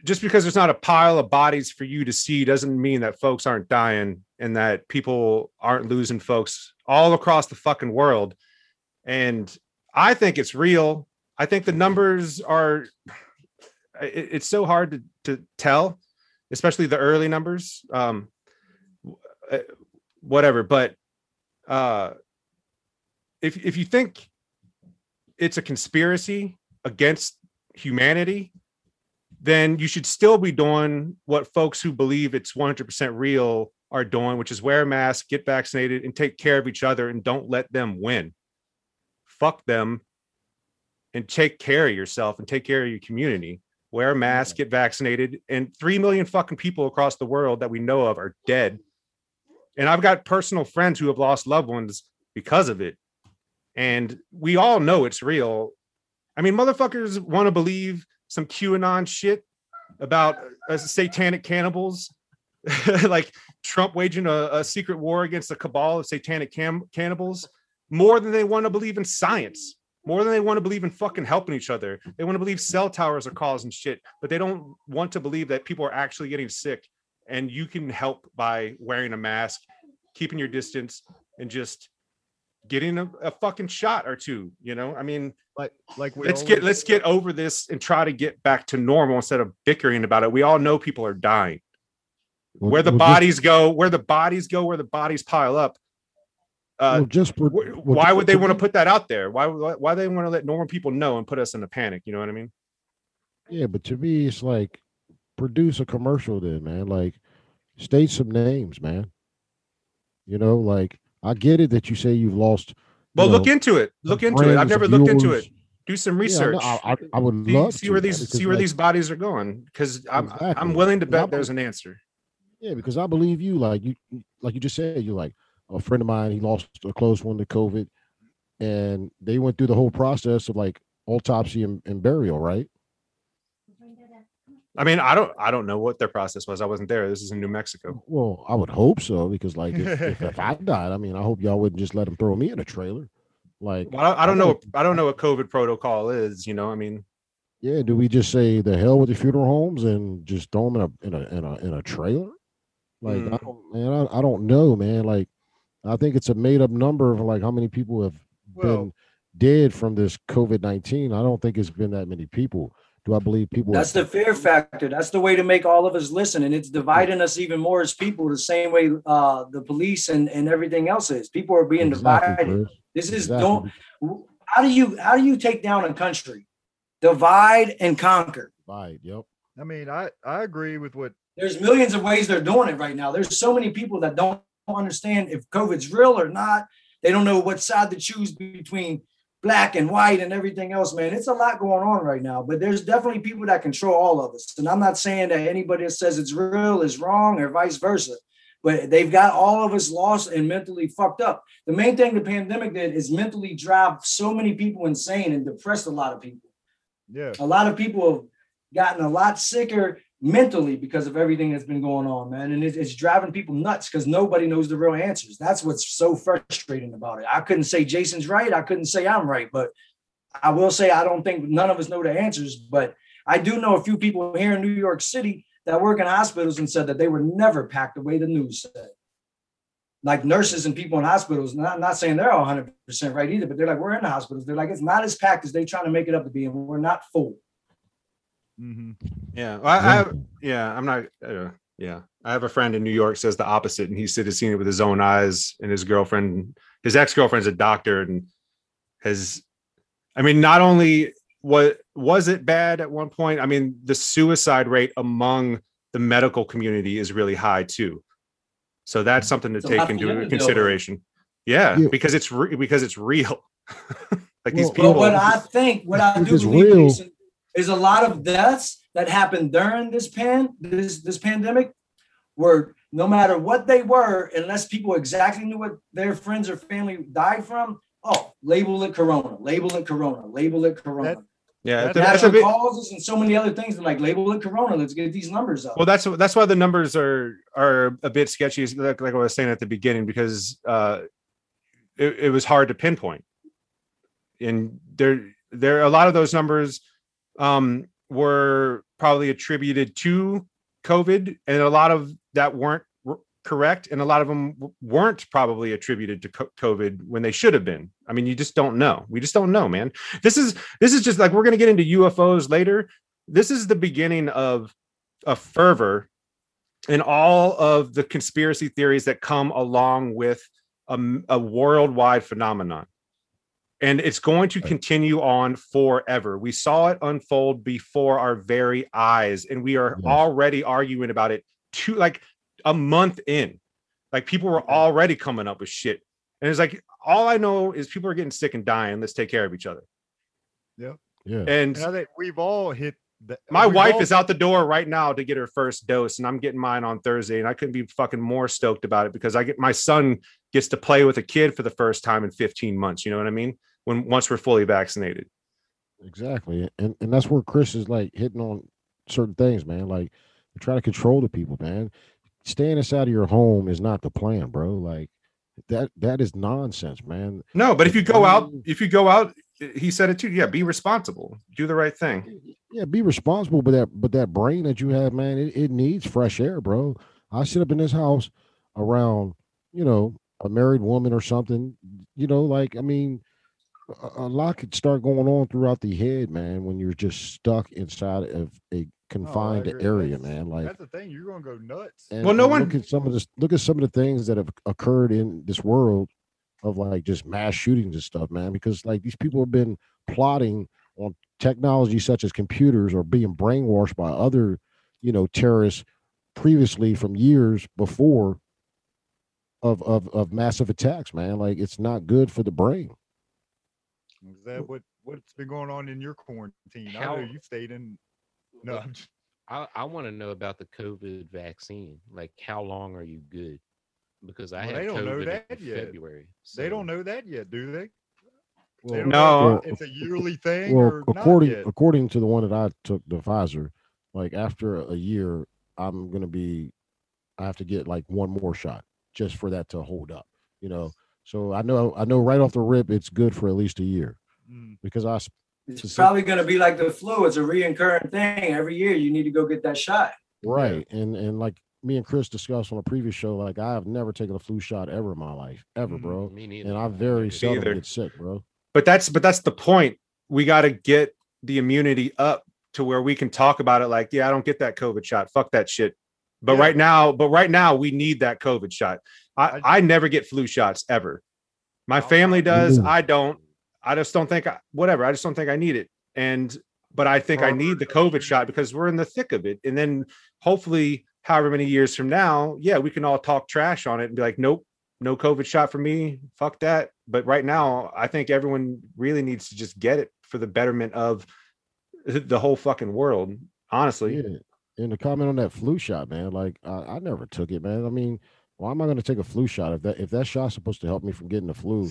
just because there's not a pile of bodies for you to see doesn't mean that folks aren't dying and that people aren't losing folks all across the fucking world. And I think it's real. I think the numbers are, it, it's so hard to, to tell, especially the early numbers, um, whatever. But uh, if, if you think it's a conspiracy against humanity, then you should still be doing what folks who believe it's one hundred percent real are doing, which is wear a mask, get vaccinated, and take care of each other, and don't let them win. Fuck them, and take care of yourself and take care of your community. Wear a mask, get vaccinated, and three million fucking people across the world that we know of are dead. And I've got personal friends who have lost loved ones because of it. And we all know it's real. I mean, motherfuckers want to believe some QAnon shit about uh, satanic cannibals, like Trump waging a, a secret war against a cabal of satanic cam- cannibals, more than they want to believe in science, more than they want to believe in fucking helping each other. They want to believe cell towers are causing shit, but they don't want to believe that people are actually getting sick. And you can help by wearing a mask, keeping your distance, and just getting a, a fucking shot or two. You know, I mean, like, like we let's always- get let's get over this and try to get back to normal instead of bickering about it. We all know people are dying. Well, where the well, bodies just, go, where the bodies go, where the bodies pile up. Uh, well, just for, well, why would they want to put that out there? Why why they want to let normal people know and put us in a panic? You know what I mean? Yeah, but to me, it's like produce a commercial then, man. Like, state some names, man. You know, like I get it that you say you've lost. Well, you know, look into it. Look into friends, it. I've never viewers. looked into it. Do some research. Yeah, I, I, I would see, love see to, where these see where like, these bodies are going, because I'm exactly. I'm willing to bet I'm, there's an answer. Yeah, because I believe you. Like you, like you just said, you're like a friend of mine. He lost a close one to COVID, and they went through the whole process of like autopsy and, and burial, right? I mean, I don't, I don't know what their process was. I wasn't there. This is in New Mexico. Well, I would hope so, because like if, if, if I died, I mean, I hope y'all wouldn't just let them throw me in a trailer. Like, well, I, don't, I don't know. What, I don't know what COVID protocol is. You know, I mean. Yeah. Do we just say the hell with the funeral homes and just throw them in a in a in a, in a trailer? Like, mm. I don't, man, I, I don't know, man. Like, I think it's a made up number of like how many people have well, been dead from this COVID nineteen. I don't think it's been that many people. Do I believe people? That's the fear factor. That's the way to make all of us listen. And it's dividing us even more as people, the same way uh, the police and, and everything else is. People are being exactly, divided. Chris. This is exactly. don't. How do you how do you take down a country? Divide and conquer. Divide. Yep. I mean, I, I agree with what. There's millions of ways they're doing it right now. There's so many people that don't understand if COVID's real or not. They don't know what side to choose between black and white and everything else, man. It's a lot going on right now, but there's definitely people that control all of us. And I'm not saying that anybody that says it's real is wrong or vice versa, but they've got all of us lost and mentally fucked up. The main thing the pandemic did is mentally drive so many people insane and depressed a lot of people. Yeah. A lot of people have gotten a lot sicker mentally because of everything that's been going on, man. And it's, it's driving people nuts because nobody knows the real answers. That's what's so frustrating about it. I couldn't say Jason's right. I couldn't say I'm right, but I will say I don't think none of us know the answers. But I do know a few people here in New York City that work in hospitals and said that they were never packed the way the news said. Like nurses and people in hospitals, not, not saying they're all one hundred percent right either, but they're like, we're in the hospitals. They're like, it's not as packed as they're trying to make it up to be, and we're not full. Mm-hmm. Yeah, well, I, I yeah, I'm not. Uh, yeah, I have a friend in New York says the opposite, and he said he's seen it with his own eyes. And his girlfriend, his ex girlfriend's a doctor, and has, I mean, not only what was it bad at one point. I mean, the suicide rate among the medical community is really high too. So that's something to so take into consideration. Yeah, yeah, because it's re- because it's real. Like well, these people. Well, what I think, what I do believe. There's a lot of deaths that happened during this pan, this, this pandemic where no matter what they were, unless people exactly knew what their friends or family died from, oh, label it Corona, label it Corona, label it Corona. That, yeah, that, that's natural a bit, causes and so many other things. And like, label it Corona. Let's get these numbers up. Well, that's that's why the numbers are are a bit sketchy, like, like I was saying at the beginning, because uh, it, it was hard to pinpoint. And there there are a lot of those numbers. Um, were probably attributed to COVID, and a lot of that weren't r- correct, and a lot of them w- weren't probably attributed to co- COVID when they should have been. I mean, you just don't know. We just don't know, man. This is this is just like we're going to get into U F Os later. This is the beginning of a fervor in all of the conspiracy theories that come along with a, a worldwide phenomenon. And it's going to continue on forever. We saw it unfold before our very eyes, and we are yeah. already arguing about it two, like a month in. Like people were already coming up with shit. And it's like, all I know is people are getting sick and dying. Let's take care of each other. Yeah. Yeah. And, and I think we've all hit the, my wife all- is out the door right now to get her first dose, and I'm getting mine on Thursday, and I couldn't be fucking more stoked about it because I get my son gets to play with a kid for the first time in fifteen months. You know what I mean? When once we're fully vaccinated. Exactly. And and that's where Chris is like hitting on certain things, man. Like try to control the people, man. Staying inside of your home is not the plan, bro. Like that that is nonsense, man. No, but if you go out, if you go out, He said it too. Yeah, be responsible. Do the right thing. Yeah, be responsible. But that, but that brain that you have, man, it, it needs fresh air, bro. I sit up in this house around, you know, a married woman or something. You know, like, I mean, a, a lot could start going on throughout the head, man, when you're just stuck inside of a confined oh, area, that's, man. Like, that's the thing. You're gonna go nuts. And, well, no one look at some of this. Look at some of the things that have occurred in this world, of like just mass shootings and stuff, man, because like these people have been plotting on technology such as computers or being brainwashed by other, you know, terrorists previously from years before of, of, of massive attacks, man. Like, it's not good for the brain. Is that what, what's been going on in your quarantine? How, I know you stayed in. No, I, I want to know about the COVID vaccine. Like, how long are you good? Because I well, had they don't COVID know that in yet. February, so. They don't know that yet, do they? Well, they no, it's a yearly thing. Well, or according not yet. according to the one that I took, the Pfizer, like after a year, I'm gonna be, I have to get like one more shot just for that to hold up, you know. So I know, I know right off the rip, it's good for at least a year, mm. because I. It's probably gonna be like the flu. It's a reoccurring thing every year. You need to go get that shot. Right, and and like. Me and Chris discussed on a previous show, like, I have never taken a flu shot ever in my life, ever, bro. Me neither. And I very seldom get sick, bro. But that's but that's the point. We got to get the immunity up to where we can talk about it. Like, yeah, I don't get that COVID shot. Fuck that shit. But yeah. right now, but right now, we need that COVID shot. I, I, I never get flu shots ever. My family does. Yeah. I don't. I just don't think. I, whatever. I just don't think I need it. And but I think I need the COVID shot because we're in the thick of it. And then hopefully, however many years from now, yeah, we can all talk trash on it and be like, nope, no COVID shot for me. Fuck that. But right now, I think everyone really needs to just get it for the betterment of the whole fucking world, honestly. Yeah. And to comment on that flu shot, man, like I, I never took it, man. I mean, why am I going to take a flu shot? If that, if that shot's supposed to help me from getting the flu,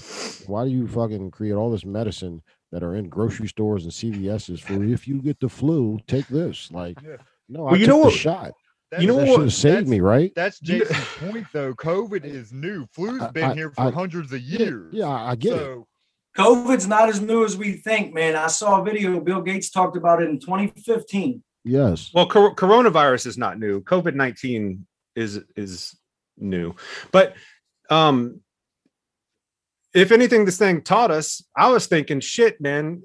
why do you fucking create all this medicine that are in grocery stores and C V S's for if you get the flu, take this? Like, yeah. no, well, I you took know the what? shot. That's, you know that what saved me, right? That's Jason's point, though. COVID is new. Flu's been I, I, here for I, hundreds of years. Yeah, I get so. it. COVID's not as new as we think, man. I saw a video. Bill Gates talked about it in twenty fifteen. Yes. Well, cor- coronavirus is not new. COVID nineteen is is new. But um, if anything, this thing taught us. I was thinking, shit, man.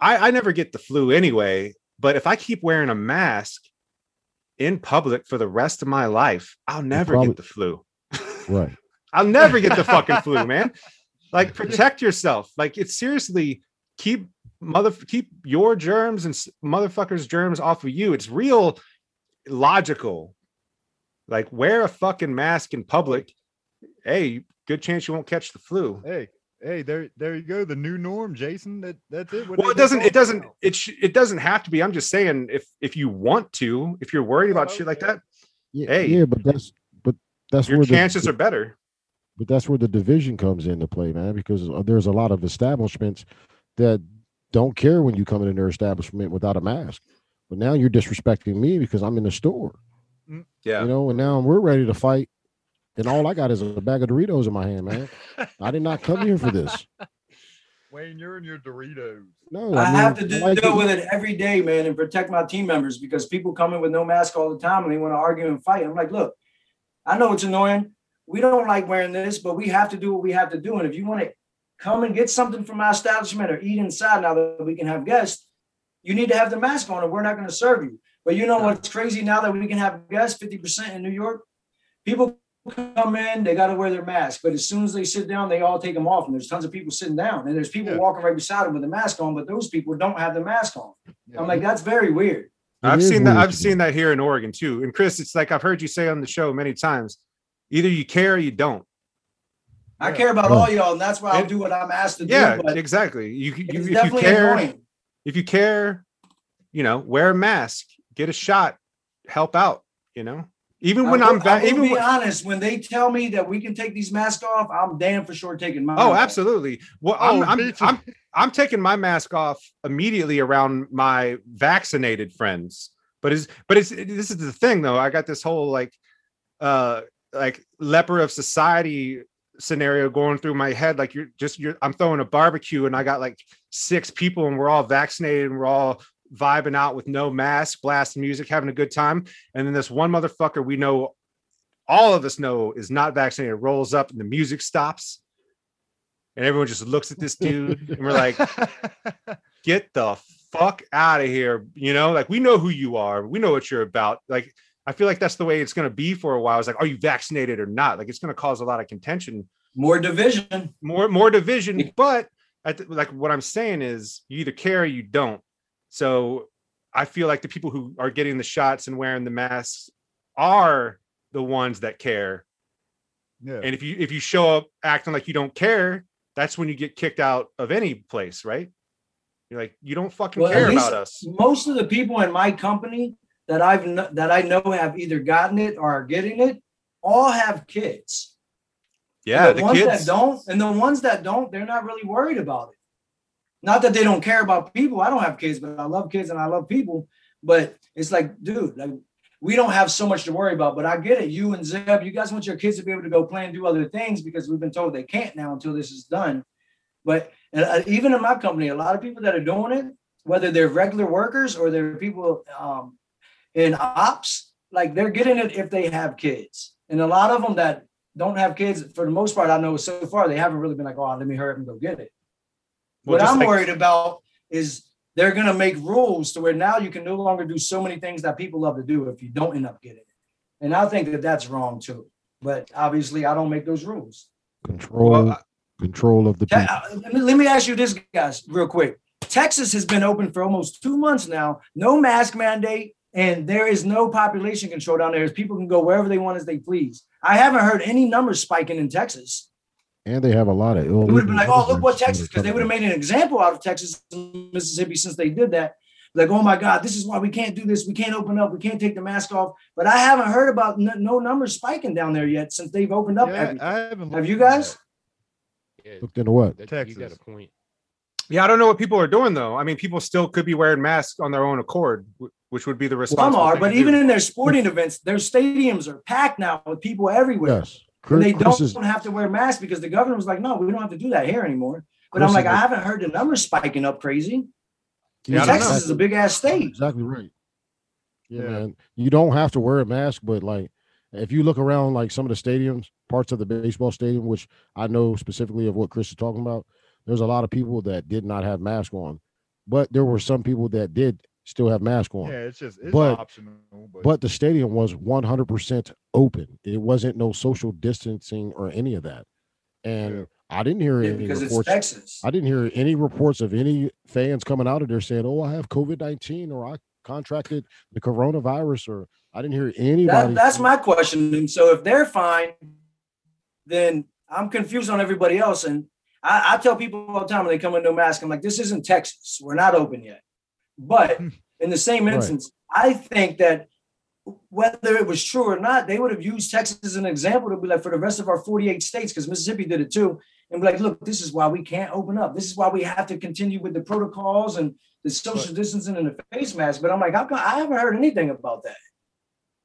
I, I never get the flu anyway. But if I keep wearing a mask in public for the rest of my life, I'll never probably, get the flu. Right. I'll never get the fucking flu, man. Like, protect yourself. Like, it's seriously, keep mother, keep your germs and motherfuckers' germs off of you. It's real logical. Like, wear a fucking mask in public. Hey, good chance you won't catch the flu. Hey, hey, there, there you go. The new norm, Jason. That, that's it. What well, it doesn't, it doesn't, now? it, sh- it doesn't have to be. I'm just saying, if, if you want to, if you're worried about oh, shit yeah. like that, yeah, hey, yeah, but that's, but that's your where chances the, are better. But that's where the division comes into play, man, because there's a lot of establishments that don't care when you come into their establishment without a mask. But now you're disrespecting me because I'm in the store. Yeah, you know, and now we're ready to fight. And all I got is a bag of Doritos in my hand, man. I did not come here for this. Wayne, you're in your Doritos. No, I, I mean, have to deal like with it every day, man, and protect my team members because people come in with no mask all the time and they want to argue and fight. I'm like, look, I know it's annoying. We don't like wearing this, but we have to do what we have to do. And if you want to come and get something from my establishment or eat inside now that we can have guests, you need to have the mask on or we're not going to serve you. But you know what's crazy now that we can have guests, fifty percent in New York? People come in, they got to wear their mask, but as soon as they sit down, they all take them off, and there's tons of people sitting down, and there's people yeah. walking right beside them with a mask on, but those people don't have the mask on. Yeah. I'm like, that's very weird. I've seen that. I've seen that here in Oregon too. And Chris, it's like I've heard you say on the show many times: either you care or you don't. I yeah. care about all y'all, and that's why I'll do what I'm asked to yeah, do. Yeah, exactly. You, you, if you care, annoying. if you care, you know, wear a mask, get a shot, help out. You know. Even when I, I'm back, even be when, honest, when they tell me that we can take these masks off, I'm damn for sure taking mine. Oh, absolutely. Well, oh, I'm, I'm, I'm, I'm taking my mask off immediately around my vaccinated friends. But is, but it's, it, this is the thing though. I got this whole like, uh, like leper of society scenario going through my head. Like you're just, you're, I'm throwing a barbecue and I got like six people and we're all vaccinated and we're all vibing out with no mask, blasting music, having a good time. And then this one motherfucker we know, all of us know, is not vaccinated, rolls up and the music stops. And everyone just looks at this dude and we're like, get the fuck out of here. You know, like we know who you are. We know what you're about. Like, I feel like that's the way it's going to be for a while. It's like, are you vaccinated or not? Like, it's going to cause a lot of contention, more division, more, more division. But at the, like what I'm saying is you either care or you don't. So I feel like the people who are getting the shots and wearing the masks are the ones that care. Yeah. And if you, if you show up acting like you don't care, that's when you get kicked out of any place, right? You're like, you don't fucking well, care about us. Most of the people in my company that I've that I know have either gotten it or are getting it, all have kids. Yeah, and the, the ones kids that don't, and the ones that don't, they're not really worried about it. Not that they don't care about people. I don't have kids, but I love kids and I love people. But it's like, dude, like we don't have so much to worry about. But I get it. You and Zeb, you guys want your kids to be able to go play and do other things because we've been told they can't now until this is done. But and even in my company, a lot of people that are doing it, whether they're regular workers or they're people um, in ops, like they're getting it if they have kids. And a lot of them that don't have kids, for the most part, I know so far, they haven't really been like, oh, let me hurry up and go get it. Well, what I'm like- worried about is they're going to make rules to where now you can no longer do so many things that people love to do if you don't end up getting it. And I think that that's wrong too. But obviously, I don't make those rules. Control. Well, I- Control of the people. Let me ask you this, guys, real quick. Texas has been open for almost two months now. No mask mandate, and there is no population control down there. People can go wherever they want as they please. I haven't heard any numbers spiking in Texas. And they have a lot of illegal. It would have been like, oh, look what Texas, because they would have made an example out of Texas and Mississippi since they did that. Like, oh my God, this is why we can't do this. We can't open up. We can't take the mask off. But I haven't heard about no, no numbers spiking down there yet since they've opened up. Yeah, I haven't. Have you guys? Yeah, looked into what? That, Texas. You got a point. Yeah, I don't know what people are doing though. I mean, people still could be wearing masks on their own accord, which would be the responsible. Some are, but even do. in their sporting events, their stadiums are packed now with people everywhere. Yes. Chris, and they don't, is, don't have to wear masks because the governor was like, "No, we don't have to do that here anymore." But Chris I'm like, I haven't heard the numbers spiking up crazy. Yeah, Texas is a big ass state. Exactly right. Yeah, man. You don't have to wear a mask, but like. If you look around, like some of the stadiums, parts of the baseball stadium, which I know specifically of what Chris is talking about, there's a lot of people that did not have masks on, but there were some people that did still have masks on. Yeah, it's just it's but, optional. But. but the stadium was one hundred percent open. It wasn't no social distancing or any of that. And yeah. I didn't hear yeah, any because reports. It's Texas. I didn't hear any reports of any fans coming out of there saying, "Oh, I have COVID nineteen" or "I contracted the coronavirus," or I didn't hear anybody. That, that's my question. And so if they're fine, then I'm confused on everybody else. And I, I tell people all the time when they come in no mask, I'm like, this isn't Texas. We're not open yet. But in the same instance, right. I think that whether it was true or not, they would have used Texas as an example to be like for the rest of our forty-eight states, because Mississippi did it too. And be like, look, this is why we can't open up. This is why we have to continue with the protocols and the social distancing and the face mask. But I'm like, I'm, I haven't heard anything about that.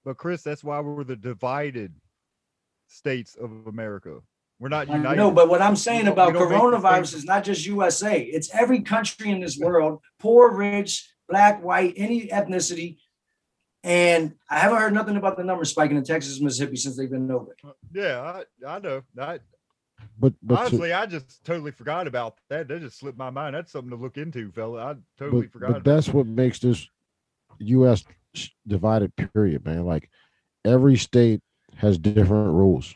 But Chris, that's why we're the divided states of America. We're not united. No, but what I'm saying about coronavirus is not just U S A. It's every country in this world, poor, rich, black, white, any ethnicity. And I haven't heard nothing about the numbers spiking in Texas, Mississippi since they've been open. Yeah, I, I know. I, but, but honestly, to, I just totally forgot about that. That just slipped my mind. That's something to look into, fella. I totally but, forgot. But about that's that. What makes this U S divided period, man. Like every state has different rules.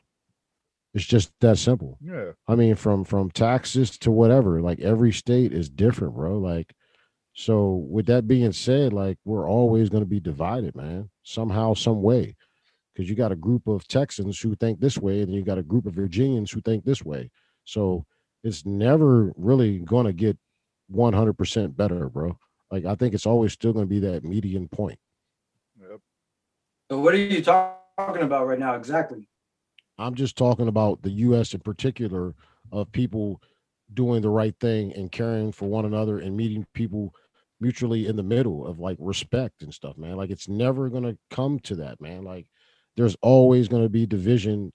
It's just that simple. Yeah. I mean, from from taxes to whatever, like every state is different, bro. Like, so with that being said, like we're always going to be divided, man. Somehow, some way, because you got a group of Texans who think this way, and you got a group of Virginians who think this way. So it's never really going to get one hundred percent better, bro. Like I think it's always still going to be that median point. Yep. So what are you talking about right now exactly? I'm just talking about the U S in particular of people doing the right thing and caring for one another and meeting people mutually in the middle of like respect and stuff, man. Like it's never going to come to that, man. Like there's always going to be division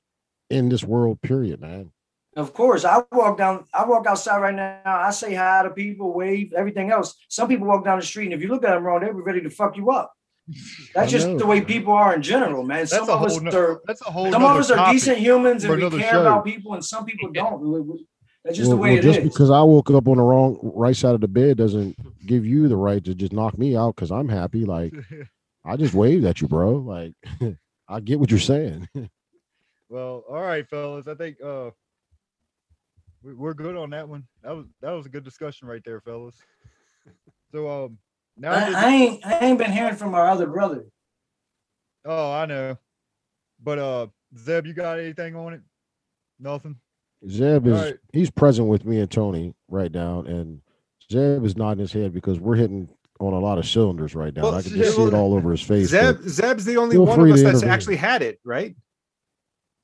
in this world, period, man. Of course, I walk down, I walk outside right now. I say hi to people, wave, everything else. Some people walk down the street, and if you look at them wrong, they're ready to fuck you up. That's just the way people are in general, man. Some of us are, some of us are decent humans, and we care about people, and some people don't. That's just the way it is. Just because I woke up on the wrong right side of the bed doesn't give you the right to just knock me out because I'm happy. Like, I just waved at you, bro. Like, I get what you're saying. Well, all right, fellas. I think uh we're good on that one. That was that was a good discussion right there, fellas. So um, now I, I ain't I ain't been hearing from our other brother. Oh, I know. But uh, Zeb, you got anything on it? Nothing. Zeb is right. He's present with me and Tony right now, and Zeb is nodding his head because we're hitting on a lot of cylinders right now. Well, I can just see it all over his face. Zeb, Zeb's the only one of us that's actually had it, right?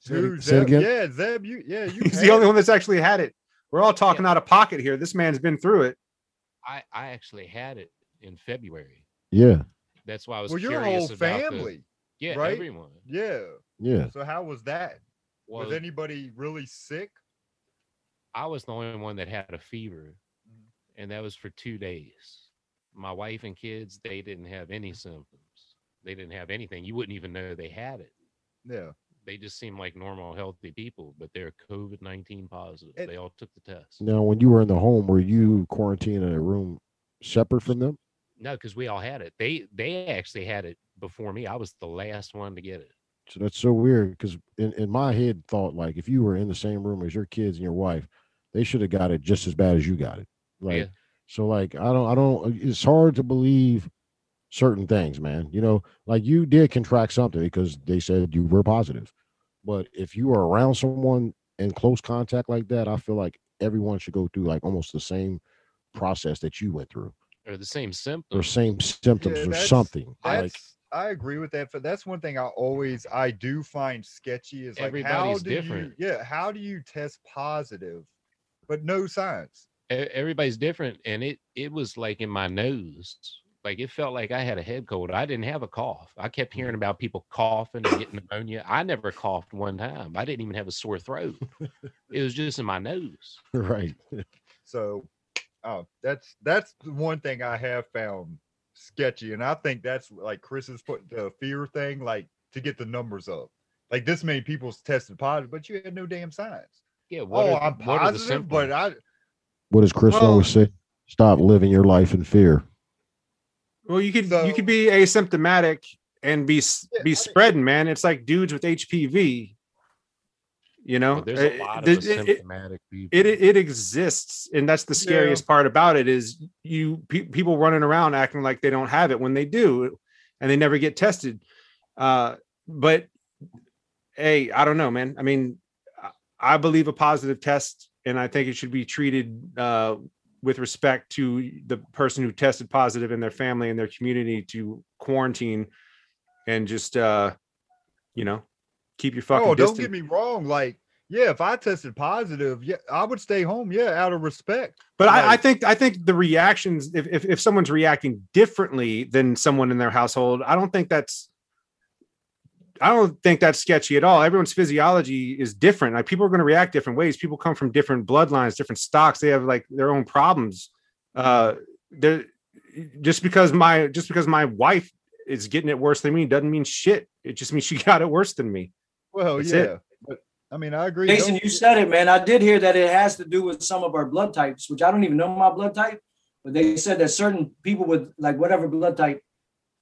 Dude, Zeb, yeah, Zeb, you, yeah, you he's the only it. one that's actually had it. We're all talking yeah. out of pocket here. This man's been through it. I, I actually had it in February. Yeah, that's why I was. Well, your whole family, the, yeah, right? Everyone, yeah, yeah. So how was that? Well, was anybody really sick? I was the only one that had a fever, and that was for two days. My wife and kids, they didn't have any symptoms. They didn't have anything. You wouldn't even know they had it. Yeah. They just seem like normal, healthy people, but they're COVID nineteen positive. It, they all took the test. Now, when you were in the home, were you quarantined in a room separate from them? No, because we all had it. They they actually had it before me. I was the last one to get it. So that's so weird, because in, in my head thought, like, if you were in the same room as your kids and your wife, they should have got it just as bad as you got it. Like, yeah. So, like, I don't, I don't, it's hard to believe certain things, man. You know, like, you did contract something because they said you were positive, but if you are around someone in close contact like that, I feel like everyone should go through like almost the same process that you went through, or the same symptoms, or same symptoms, yeah, or something. That's, like, I agree with that. But that's one thing I always I do find sketchy is like everybody's how do different. You, yeah, how do you test positive, but no signs? Everybody's different, and it it was like in my nose. Like, it felt like I had a head cold. I didn't have a cough. I kept hearing about people coughing and getting pneumonia. I never coughed one time. I didn't even have a sore throat. It was just in my nose. Right. So, oh, that's that's the one thing I have found sketchy, and I think that's like Chris's put the fear thing, like to get the numbers up. Like, this many people tested positive, but you had no damn signs. Yeah. What oh, are, I'm what positive, but I. What does Chris well, always say? Stop living your life in fear. Well, you could so, you could be asymptomatic and be yeah, be spreading, man. It's like dudes with H P V. You know, well, there's a lot it, of asymptomatic it, people. It, it it exists, and that's the scariest yeah. part about it is you pe- people running around acting like they don't have it when they do, and they never get tested. Uh, but hey, I don't know, man. I mean, I believe a positive test, and I think it should be treated Uh, with respect to the person who tested positive in their family and their community to quarantine and just, uh, you know, keep your fucking oh, distance. Don't get me wrong. Like, yeah, if I tested positive, yeah, I would stay home. Yeah. Out of respect. But like, I, I think, I think the reactions, if, if, if someone's reacting differently than someone in their household, I don't think that's, I don't think that's sketchy at all. Everyone's physiology is different. Like, people are going to react different ways. People come from different bloodlines, different stocks. They have like their own problems. Uh, they're just because my, just because my wife is getting it worse than me doesn't mean shit. It just means she got it worse than me. Well, that's yeah. But, I mean, I agree. Jason, you said it, man. I did hear that it has to do with some of our blood types, which I don't even know my blood type, but they said that certain people with like whatever blood type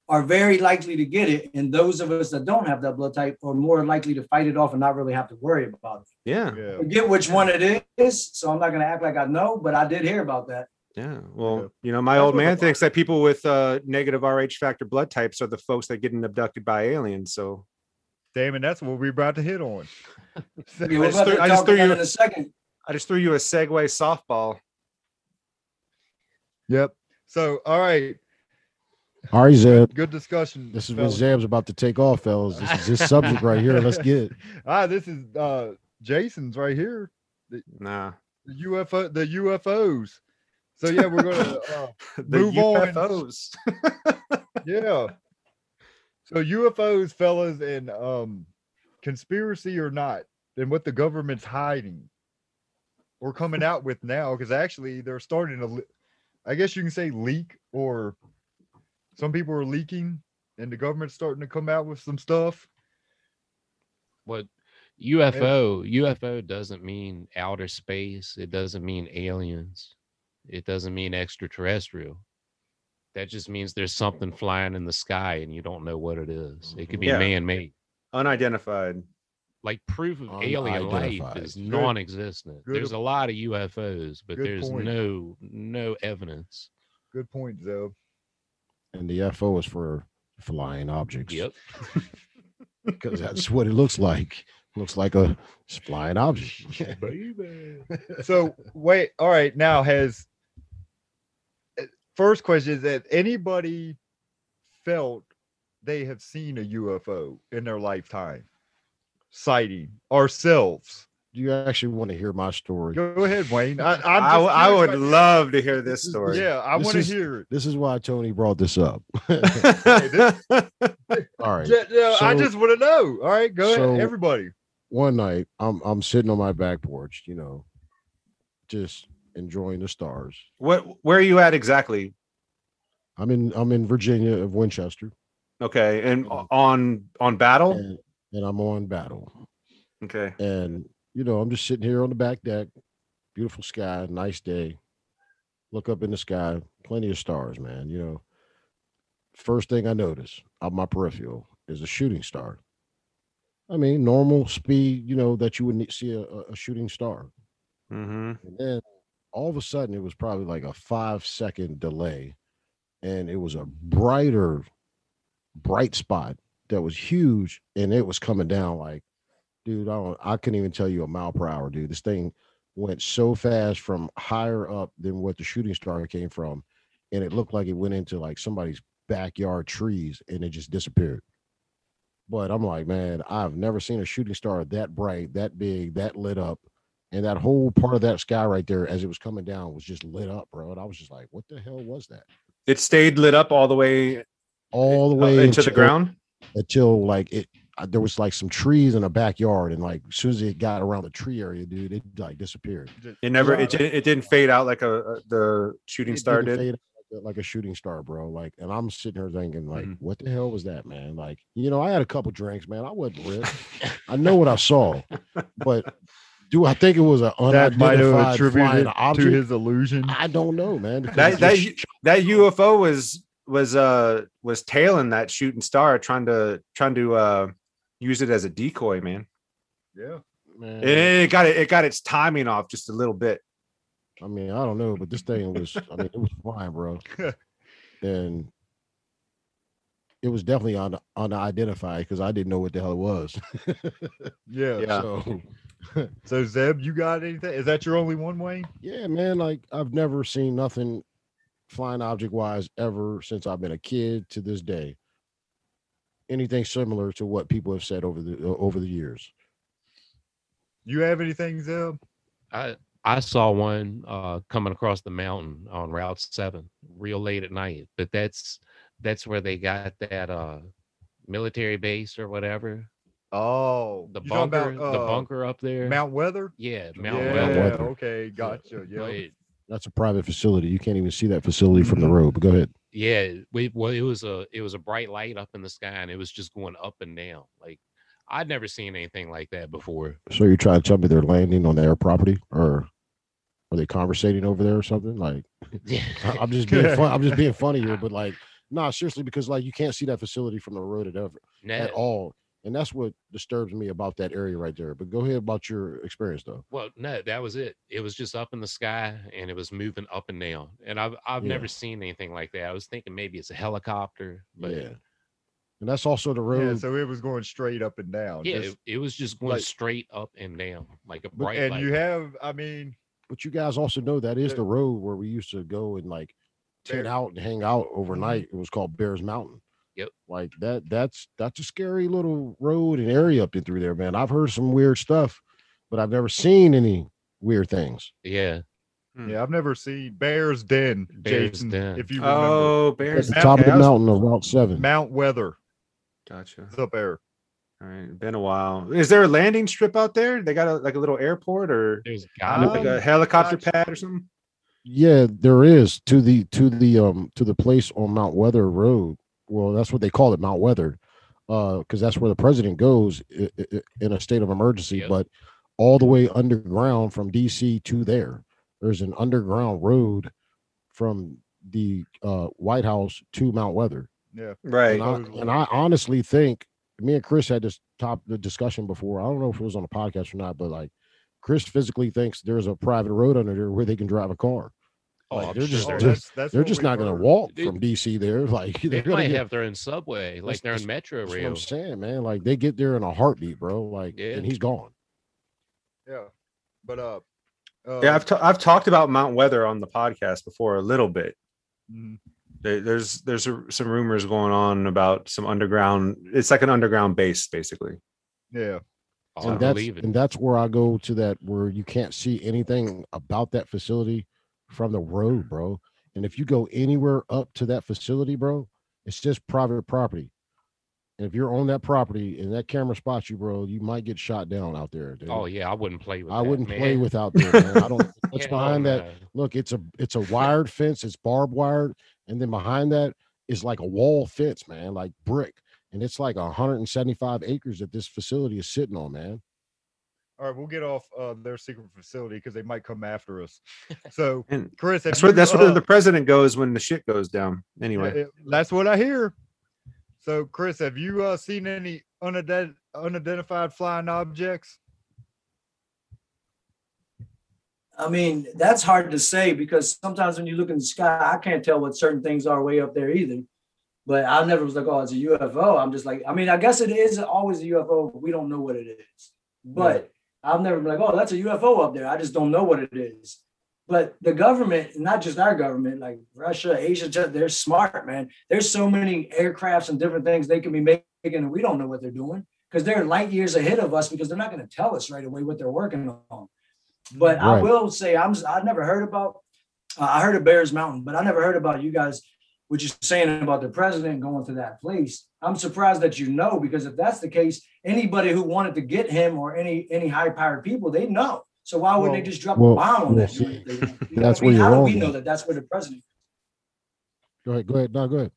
are very likely to get it, and those of us that don't have that blood type are more likely to fight it off and not really have to worry about it. Yeah, yeah. Forget which one it is, so I'm not going to act like I know, but I did hear about that. Yeah, well, yeah. you know, my That's old man thinks that people with uh, negative R H factor blood types are the folks that get abducted by aliens. So, Damon, that's what we're about to hit on. I just threw, I just threw you in a second. I just threw you a segue softball. Yep. So, all right. All right, Zeb. Good discussion. This is fellas. When Zeb's about to take off, fellas. This is his subject right here. Let's get it. All right, this is uh, Jason's right here. The, nah. The U F O, the U F Os. So yeah, we're gonna uh, move U F Os. On. Yeah. So U F Os, fellas, and um, conspiracy or not, and what the government's hiding. or coming out with now, because actually they're starting to, I guess you can say leak, or some people are leaking, and the government's starting to come out with some stuff. What U F O? Yeah. U F O doesn't mean outer space. It doesn't mean aliens. It doesn't mean extraterrestrial. That just means there's something flying in the sky and you don't know what it is. It could be yeah. man-made, unidentified. Like proof of alien life is Good. non-existent. Good. There's a lot of U F Os, but Good there's point. no no evidence. Good point, though. And the U F O is for flying objects. Yep. Because that's what it looks like. Looks like a flying object. Baby. So wait, all right. Now has. First question is that anybody felt they have seen a U F O in their lifetime, sighting ourselves. Do you actually want to hear my story? Go ahead, Wayne. I, I, I would love to hear this story. Yeah, I want to hear it. This is why Tony brought this up. All right. So, I just want to know. All right, go so ahead, everybody. One night, I'm I'm sitting on my back porch, you know, just enjoying the stars. What? Where are you at exactly? I'm in I'm in Virginia of Winchester. Okay, and on on Battle. And, and I'm on Battle. Okay, and you know, I'm just sitting here on the back deck, beautiful sky, nice day. Look up in the sky, plenty of stars, man. You know, first thing I notice on my peripheral is a shooting star. I mean, normal speed, you know, that you would see a, a shooting star. Mm-hmm. And then all of a sudden, it was probably like a five second delay, and it was a brighter, bright spot that was huge, and it was coming down like, dude, I don't, I couldn't even tell you a mile per hour, dude. This thing went so fast from higher up than what the shooting star came from, and it looked like it went into like somebody's backyard trees, and it just disappeared. But I'm like, man, I've never seen a shooting star that bright, that big, that lit up, and that whole part of that sky right there as it was coming down was just lit up, bro. And I was just like, what the hell was that? It stayed lit up all the way, all the way into until, the ground until like it. There was like some trees in a backyard, and like as soon as it got around the tree area, dude, it like disappeared. It never, it, it didn't fade out like a, a the shooting it star did, fade out like a shooting star, bro. Like, and I'm sitting here thinking, like, mm-hmm. what the hell was that, man? Like, you know, I had a couple drinks, man. I wasn't ripped. I know what I saw, but do I think it was an unidentified that might have attributed object to his illusion? I don't know, man. That that just... that U F O was was uh was tailing that shooting star, trying to trying to. uh use it as a decoy, man. Yeah, man. It, it got it. It got its timing off just a little bit. I mean, I don't know, but this thing was. I mean, it was flying, bro. And it was definitely on unidentified because I didn't know what the hell it was. yeah. yeah. So, so Zeb, you got anything? Is that your only one, Wayne? Yeah, man. Like I've never seen nothing flying object wise ever since I've been a kid to this day. Anything similar to what people have said over the over the years. You have anything, Zeb? I I saw one uh, coming across the mountain on Route seven, real late at night. But that's that's where they got that uh, military base or whatever. Oh, the bunker, about, uh, the bunker up there, Mount Weather. Yeah, Mount yeah, Weather. Okay, gotcha. Yeah, it, that's a private facility. You can't even see that facility from the road. But go ahead. Yeah, we, well, it was a it was a bright light up in the sky, and it was just going up and down. Like I'd never seen anything like that before. So you're trying to tell me they're landing on their property, or are they conversating over there or something? Like, I'm just being fun, I'm just being funny here, but like, no, nah, seriously, because like you can't see that facility from the road at ever no. at all, and that's what disturbs me about that area right there. But go ahead about your experience though. Well, no, that was it. It was just up in the sky and it was moving up and down. And I've I've yeah. never seen anything like that. I was thinking maybe it's a helicopter, but yeah. And that's also the road. Yeah, so it was going straight up and down. Yeah, just, it, it was just going like, straight up and down, like a bright and light. And you have, I mean, but you guys also know that is the road where we used to go and like tent out and hang out overnight. It was called Bears Mountain. Yep. Like that, that's, that's a scary little road and area up and through there, man. I've heard some weird stuff, but I've never seen any weird things. Yeah. Hmm. Yeah. I've never seen Bear's Den. Bear's Jason, Den. If you remember. Oh, Bear's Den. Top of the mountain of Route seven. Mount Weather. Gotcha. What's up, Bear? All right, been a while. Is there a landing strip out there? They got a, like a little airport, or there's got like a helicopter pad or something. Yeah, there is to the to the um to the place on Mount Weather Road. Well, that's what they call it, Mount Weather, uh, because that's where the president goes i- i- in a state of emergency. Yep. But all the way underground from D C to there, there's an underground road from the uh, White House to Mount Weather. Yeah, right. And I, and I honestly think. Me and Chris had this top the discussion before. I don't know if it was on a podcast or not, but like Chris physically thinks there's a private road under there where they can drive a car. Oh, like, they're just, sure. they're, that's, that's they're just not going to walk Dude, from D C there. Like they might get, have their own subway, like they're in Metro Rail. I'm saying, man, like they get there in a heartbeat, bro. Like, yeah. And he's gone. Yeah, but uh, uh yeah, I've t- I've talked about Mount Weather on the podcast before a little bit. Mm-hmm. There's there's some rumors going on about some underground. It's like an underground base, basically. Yeah, and that's, and that's where I go to that where you can't see anything about that facility from the road, bro. And if you go anywhere up to that facility, bro, it's just private property. And if you're on that property and that camera spots you, bro, you might get shot down out there. Dude. Oh yeah, I wouldn't play with. I that, wouldn't man. play with out there. Man. I don't. What's behind that? Man. Look, it's a it's a wired fence. It's barbed wired. And then behind that is like a wall fence, man, like brick. And it's like one hundred seventy-five acres that this facility is sitting on, man. All right, we'll get off uh, their secret facility because they might come after us. So, Chris, that's, you, what, that's uh, where the president goes when the shit goes down. Anyway, it, that's what I hear. So, Chris, have you uh, seen any unident- unidentified flying objects? I mean, that's hard to say because sometimes when you look in the sky, I can't tell what certain things are way up there either. But I never was like, oh, it's a U F O. I'm just like, I mean, I guess it is always a U F O, but we don't know what it is. But yeah. I've never been like, oh, that's a U F O up there. I just don't know what it is. But the government, not just our government, like Russia, Asia, they're smart, man. There's so many aircrafts and different things they can be making, and we don't know what they're doing because they're light years ahead of us because they're not going to tell us right away what they're working on. But right. I will say, I'm, I never heard about, uh, I heard of Bears Mountain, but I never heard about you guys, what you're saying about the president going to that place. I'm surprised that you know, because if that's the case, anybody who wanted to get him or any any high-powered people, they know. So why wouldn't well, they just drop well, a bomb on well, that? You know that's I mean? where you're How wrong. Do we know that that's where the president Go ahead, go ahead, no, go ahead.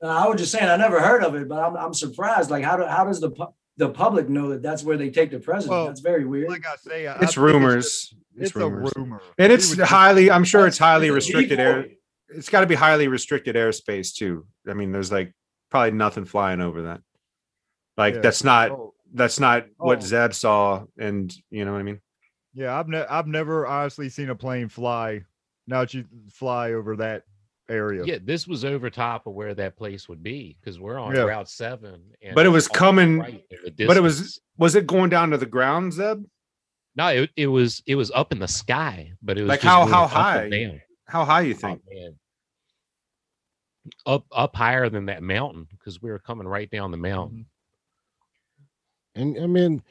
Uh, I was just saying, I never heard of it, but I'm, I'm surprised. Like, how do, how does the... the public know that that's where they take the president. Well, that's very weird. Like I say, I, it's I rumors. It's, just, it's, it's rumors. a rumor. And it's highly, I'm sure it's highly restricted air. It's got to be highly restricted airspace too. I mean, there's like probably nothing flying over that. Like yeah. that's not, oh. that's not oh. what Zeb saw. And you know what I mean? Yeah. I've never, I've never honestly seen a plane fly. Now that you fly over that area. Yeah, this was over top of where that place would be because we're on yeah. Route seven. And but it was coming. Right but it was was it going down to the ground, Zeb? No, it, it was it was up in the sky. But it was like just how how high? How high you think? Oh, up up higher than that mountain because we were coming right down the mountain. And I mean,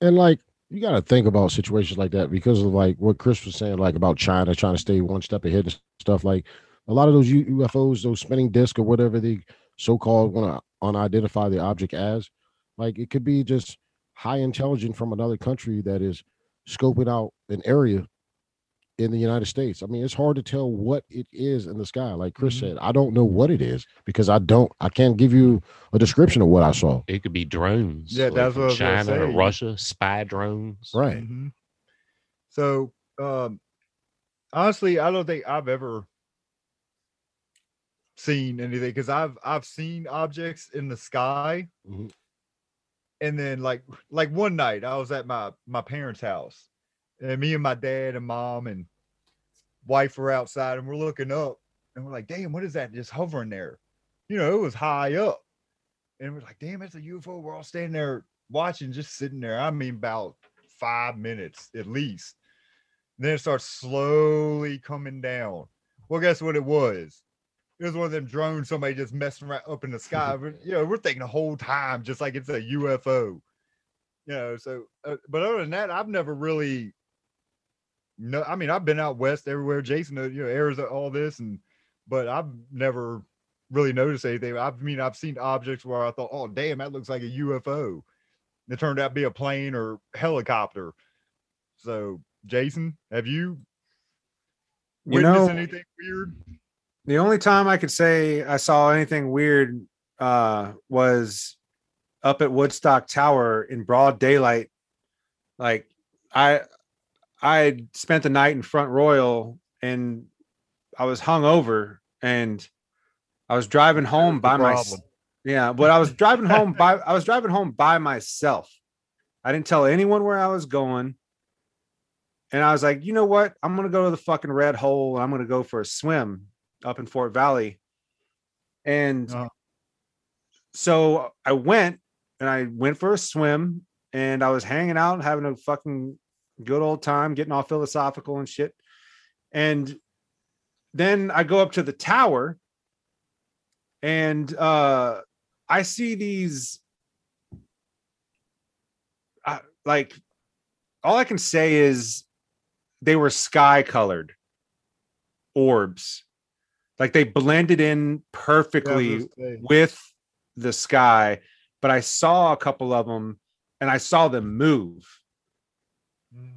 and like you got to think about situations like that because of like what Chris was saying, like about China trying to stay one step ahead and stuff like. A lot of those U F Os, those spinning discs or whatever they so-called want to unidentify the object as, like it could be just high intelligence from another country that is scoping out an area in the United States. I mean, it's hard to tell what it is in the sky. Like Chris mm-hmm. said, I don't know what it is because I don't, I can't give you a description of what I saw. It could be drones. Yeah, like that's what China, I was or Russia, spy drones. Right. Mm-hmm. So um, honestly, I don't think I've ever seen anything because I've I've seen objects in the sky, mm-hmm. and then like like one night I was at my my parents' house, and me and my dad and mom and wife were outside, and we're looking up, and we're like, damn, what is that just hovering there? You know, it was high up, and we're like, damn, it's a U F O. We're all standing there watching, just sitting there. I mean, about five minutes at least. And then it starts slowly coming down. Well, guess what it was. It was one of them drones somebody just messing right up in the sky. We're, you know, we're thinking the whole time, just like it's a U F O. You know, so, uh, but other than that, I've never really, no, I mean, I've been out west everywhere, Jason, you know, Arizona, all this, and, but I've never really notice anything. I mean, I've seen objects where I thought, oh, damn, that looks like a U F O. It turned out to be a plane or helicopter. So, Jason, have you, you witnessed know, anything weird? The only time I could say I saw anything weird uh, was up at Woodstock Tower in broad daylight. Like, I I spent the night in Front Royal, and I was hungover, and I was driving home by myself. Yeah, but I was driving home by I was driving home by myself. I didn't tell anyone where I was going. And I was like, you know what? I'm going to go to the fucking Red Hole, and I'm going to go for a swim up in Fort Valley. And uh-huh. so I went and I went for a swim, and I was hanging out and having a fucking good old time, getting all philosophical and shit. And then I go up to the tower, and uh, I see these, uh, like, all I can say is they were sky-colored orbs. Like, they blended in perfectly yeah, with the sky, but I saw a couple of them, and I saw them move. Mm.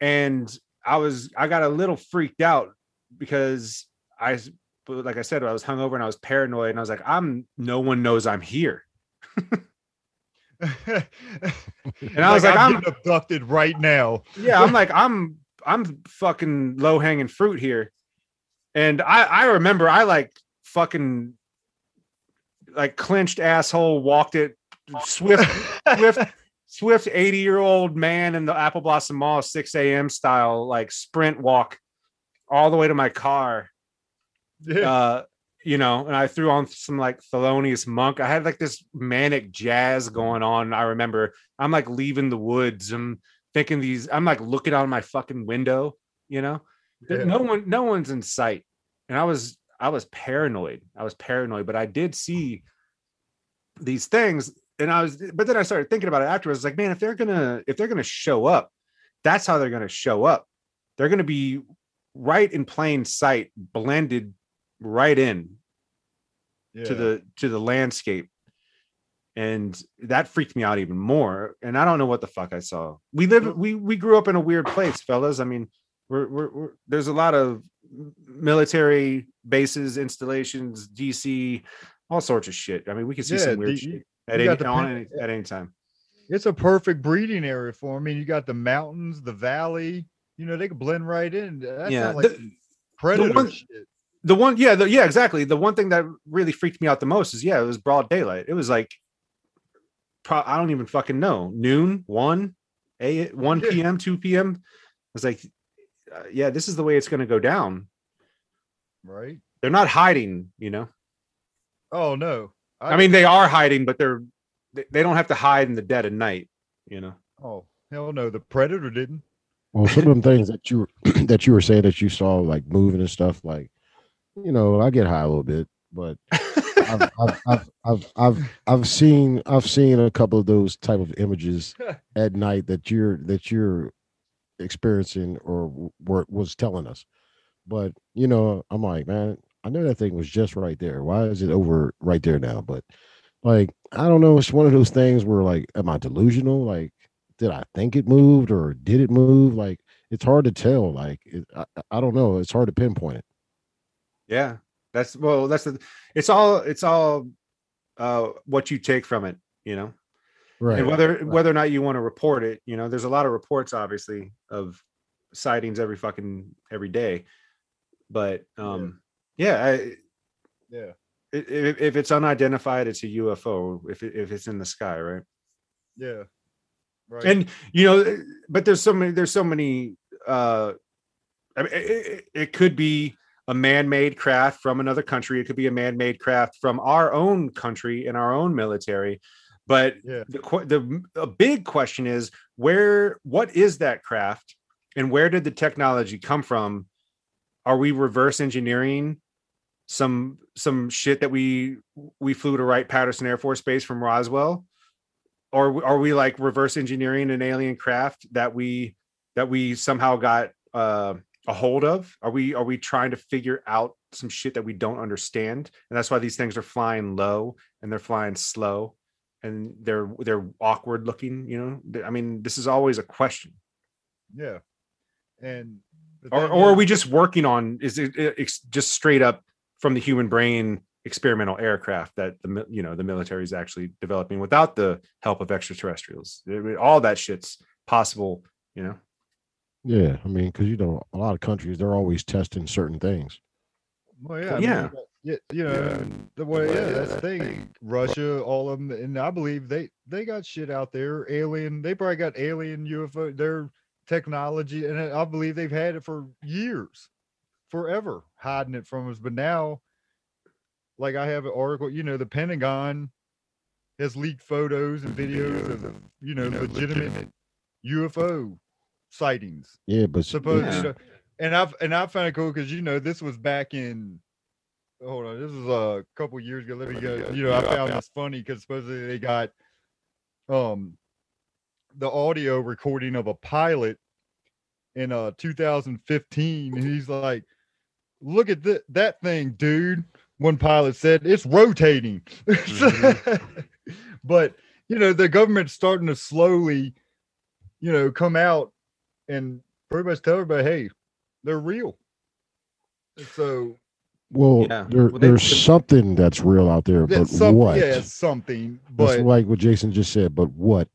And I was, I got a little freaked out because I, like I said, I was hungover and I was paranoid, and I was like, I'm, no one knows I'm here. and I was like, like I'm, I'm abducted right now. yeah. I'm like, I'm, I'm fucking low hanging fruit here. And I, I remember I like fucking like clenched asshole, walked it swift, swift, swift eighty year old man in the Apple Blossom Mall, six a.m. style, like sprint walk all the way to my car. Yeah. Uh, you know, and I threw on some like Thelonious Monk. I had like this manic jazz going on. I remember I'm like leaving the woods. I'm thinking these, I'm like looking out my fucking window, you know, yeah. no one, no one's in sight. And I was, I was paranoid. I was paranoid, but I did see these things. And I was, but then I started thinking about it afterwards. Like, man, if they're going to, if they're going to show up, that's how they're going to show up. They're going to be right in plain sight, blended right in yeah. to the to the landscape, and that freaked me out even more. And I don't know what the fuck I saw. We live, we we grew up in a weird place, fellas. I mean, we're we're, we're there's a lot of military bases, installations, D C, all sorts of shit. I mean, we can see yeah, some weird the, shit at any, the, on any at any time. It's a perfect breeding area for them. I mean, you got the mountains, the valley. You know, they could blend right in. That yeah, like the, predator the one, shit. The one, yeah, the, yeah, exactly. The one thing that really freaked me out the most is, yeah, it was broad daylight. It was like, pro- I don't even fucking know, noon, one, a, one p m, two p.m. I was like, uh, yeah, this is the way it's going to go down. Right. They're not hiding, you know? Oh, no. I, I mean, they are hiding, but they're, they, they don't have to hide in the dead of night, you know? Oh, hell no. The predator didn't. Well, some of them things that you were, that you were saying that you saw, like moving and stuff, like, you know, I get high a little bit, but I've, I've, I've, I've, I've, I've seen, I've seen a couple of those type of images at night that you're, that you're experiencing or were, was telling us. But, you know, I'm like, man, I know that thing was just right there. Why is it over right there now? But like, I don't know. It's one of those things where like, am I delusional? Like, did I think it moved or did it move? Like, it's hard to tell. Like, it, I, I don't know. It's hard to pinpoint it. Yeah, that's well, that's the, it's all, it's all uh, what you take from it, you know, right. And whether, right. whether or not you want to report it, you know, there's a lot of reports, obviously, of sightings every fucking every day. But um, yeah, yeah, I, yeah. If, if it's unidentified, it's a U F O. If it, if it's in the sky, right? Yeah. Right. And, you know, but there's so many, there's so many, uh, I mean, it, it could be a man-made craft from another country. It could be a man-made craft from our own country and our own military. But yeah. the, the a big question is where, what is that craft and where did the technology come from? Are we reverse engineering some, some shit that we, we flew to Wright-Patterson Air Force Base from Roswell? Or are we like reverse engineering an alien craft that we that we somehow got uh, a hold of? Are we are we trying to figure out some shit that we don't understand. And that's why these things are flying low and they're flying slow and they're they're awkward looking, you know. I mean, this is always a question. Yeah. And that, or, or are we just working on, is it it's just straight up from the human brain experimental aircraft that the you know the military is actually developing without the help of extraterrestrials? I mean, all that shit's possible, you know. Yeah, I mean, because you know, a lot of countries, they're always testing certain things. Well, yeah, yeah, I mean, yeah, you know, yeah. the way, well, yeah, that's the thing. thing. Russia, all of them, and I believe they they got shit out there. Alien, they probably got alien U F O, their technology, and I believe they've had it for years, forever, hiding it from us. But now, like I have an article, you know, the Pentagon has leaked photos and videos of, of you know, you know legitimate, legitimate U F O sightings. Yeah, but supposed yeah. You know, and I've and I found it cool because you know this was back in hold on, this was a couple years ago. Let me go. You know, I found this funny because supposedly they got um the audio recording of a pilot in uh two thousand fifteen, and he's like, "Look at th- that thing, dude." One pilot said, "It's rotating." Mm-hmm. But you know, the government's starting to slowly, you know, come out and pretty much tell everybody, hey, they're real. So, well, yeah. there, well there's they, something that's real out there, but some, what? Yeah, something. But it's like what Jason just said, but what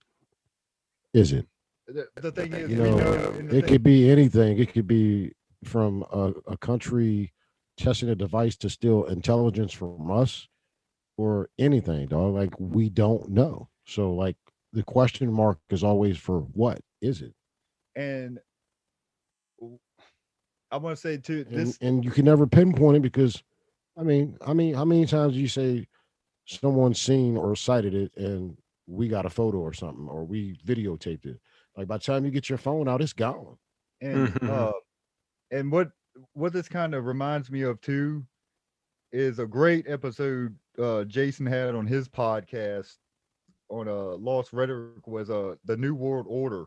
is it? The, the thing is, you know, we know it thing, could be anything. It could be from a, a country testing a device to steal intelligence from us, or anything, dog. Like, we don't know. So, like, the question mark is always for what is it? And I want to say too, this and, and you can never pinpoint it because, I mean, I mean, how many times do you say someone's seen or sighted it, and we got a photo or something, or we videotaped it? Like, by the time you get your phone out, it's gone. And uh, and what what this kind of reminds me of too is a great episode uh, Jason had on his podcast on a uh, Lost Rhetoric was uh the New World Order.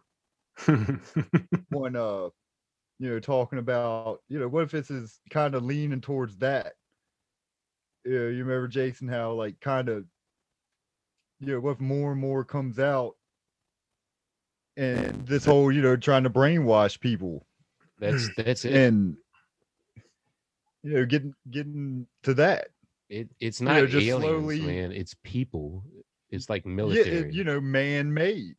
When uh you know talking about you know what if this is kind of leaning towards that, you know, you remember Jason how like kind of you know what if more and more comes out and this whole you know trying to brainwash people, that's that's it, and you know getting getting to that it it's not you know, aliens slowly, man, it's people, it's like military, yeah, it, you know man-made.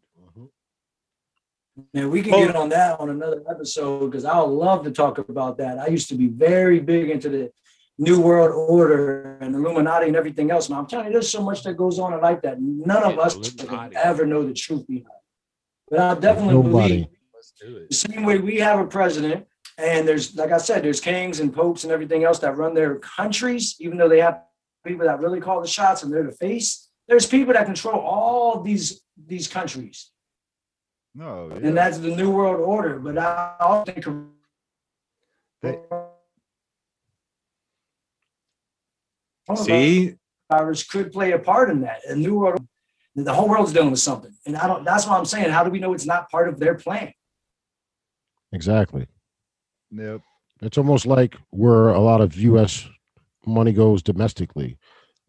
Now, we can get on that on another episode because I would love to talk about that. I used to be very big into the New World Order and Illuminati and everything else. Now, I'm telling you, there's so much that goes on in life that none of us can ever know the truth behind. But I definitely believe the same way we have a president, and there's, like I said, there's kings and popes and everything else that run their countries, even though they have people that really call the shots and they're the face. There's people that control all these these countries. No, yeah. And that's the New World Order. But I also think they, see, virus could play a part in that. And New World, the whole world's dealing with something, and I don't. That's what I'm saying. How do we know it's not part of their plan? Exactly. Yep. It's almost like where a lot of U S money goes domestically.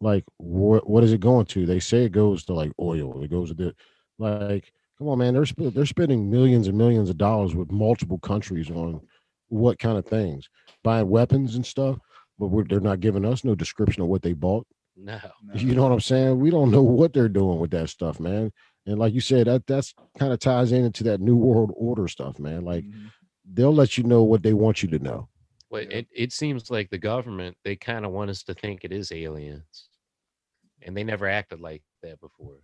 Like, wh- what is it going to? They say it goes to like oil. It goes to the, like. Come on, man! They're sp- they're spending millions and millions of dollars with multiple countries on what kind of things, buying weapons and stuff. But we're, they're not giving us no description of what they bought. No, no, you know what I'm saying? We don't know what they're doing with that stuff, man. And like you said, that that's kind of ties in into that New World Order stuff, man. Like mm-hmm. They'll let you know what they want you to know. Well, it it seems like the government, they kind of want us to think it is aliens, and they never acted like that before.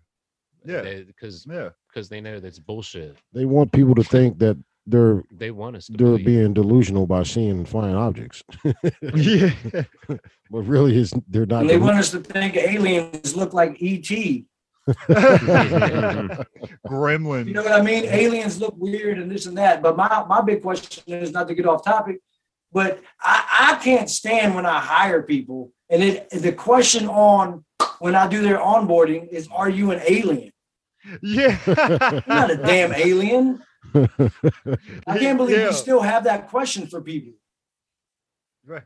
Yeah, because yeah, because they know that's bullshit. They want people to think that they're they want us to they're believe. being delusional by seeing flying objects. Yeah, but really, is they're not. And they delusional. want us to think aliens look like E T Gremlin. You know what I mean? Aliens look weird and this and that. But my my big question is, not to get off topic, but I I can't stand when I hire people and it the question on. When I do their onboarding is, are you an alien? Yeah. I'm not a damn alien. I can't believe yeah. you still have that question for people. Right.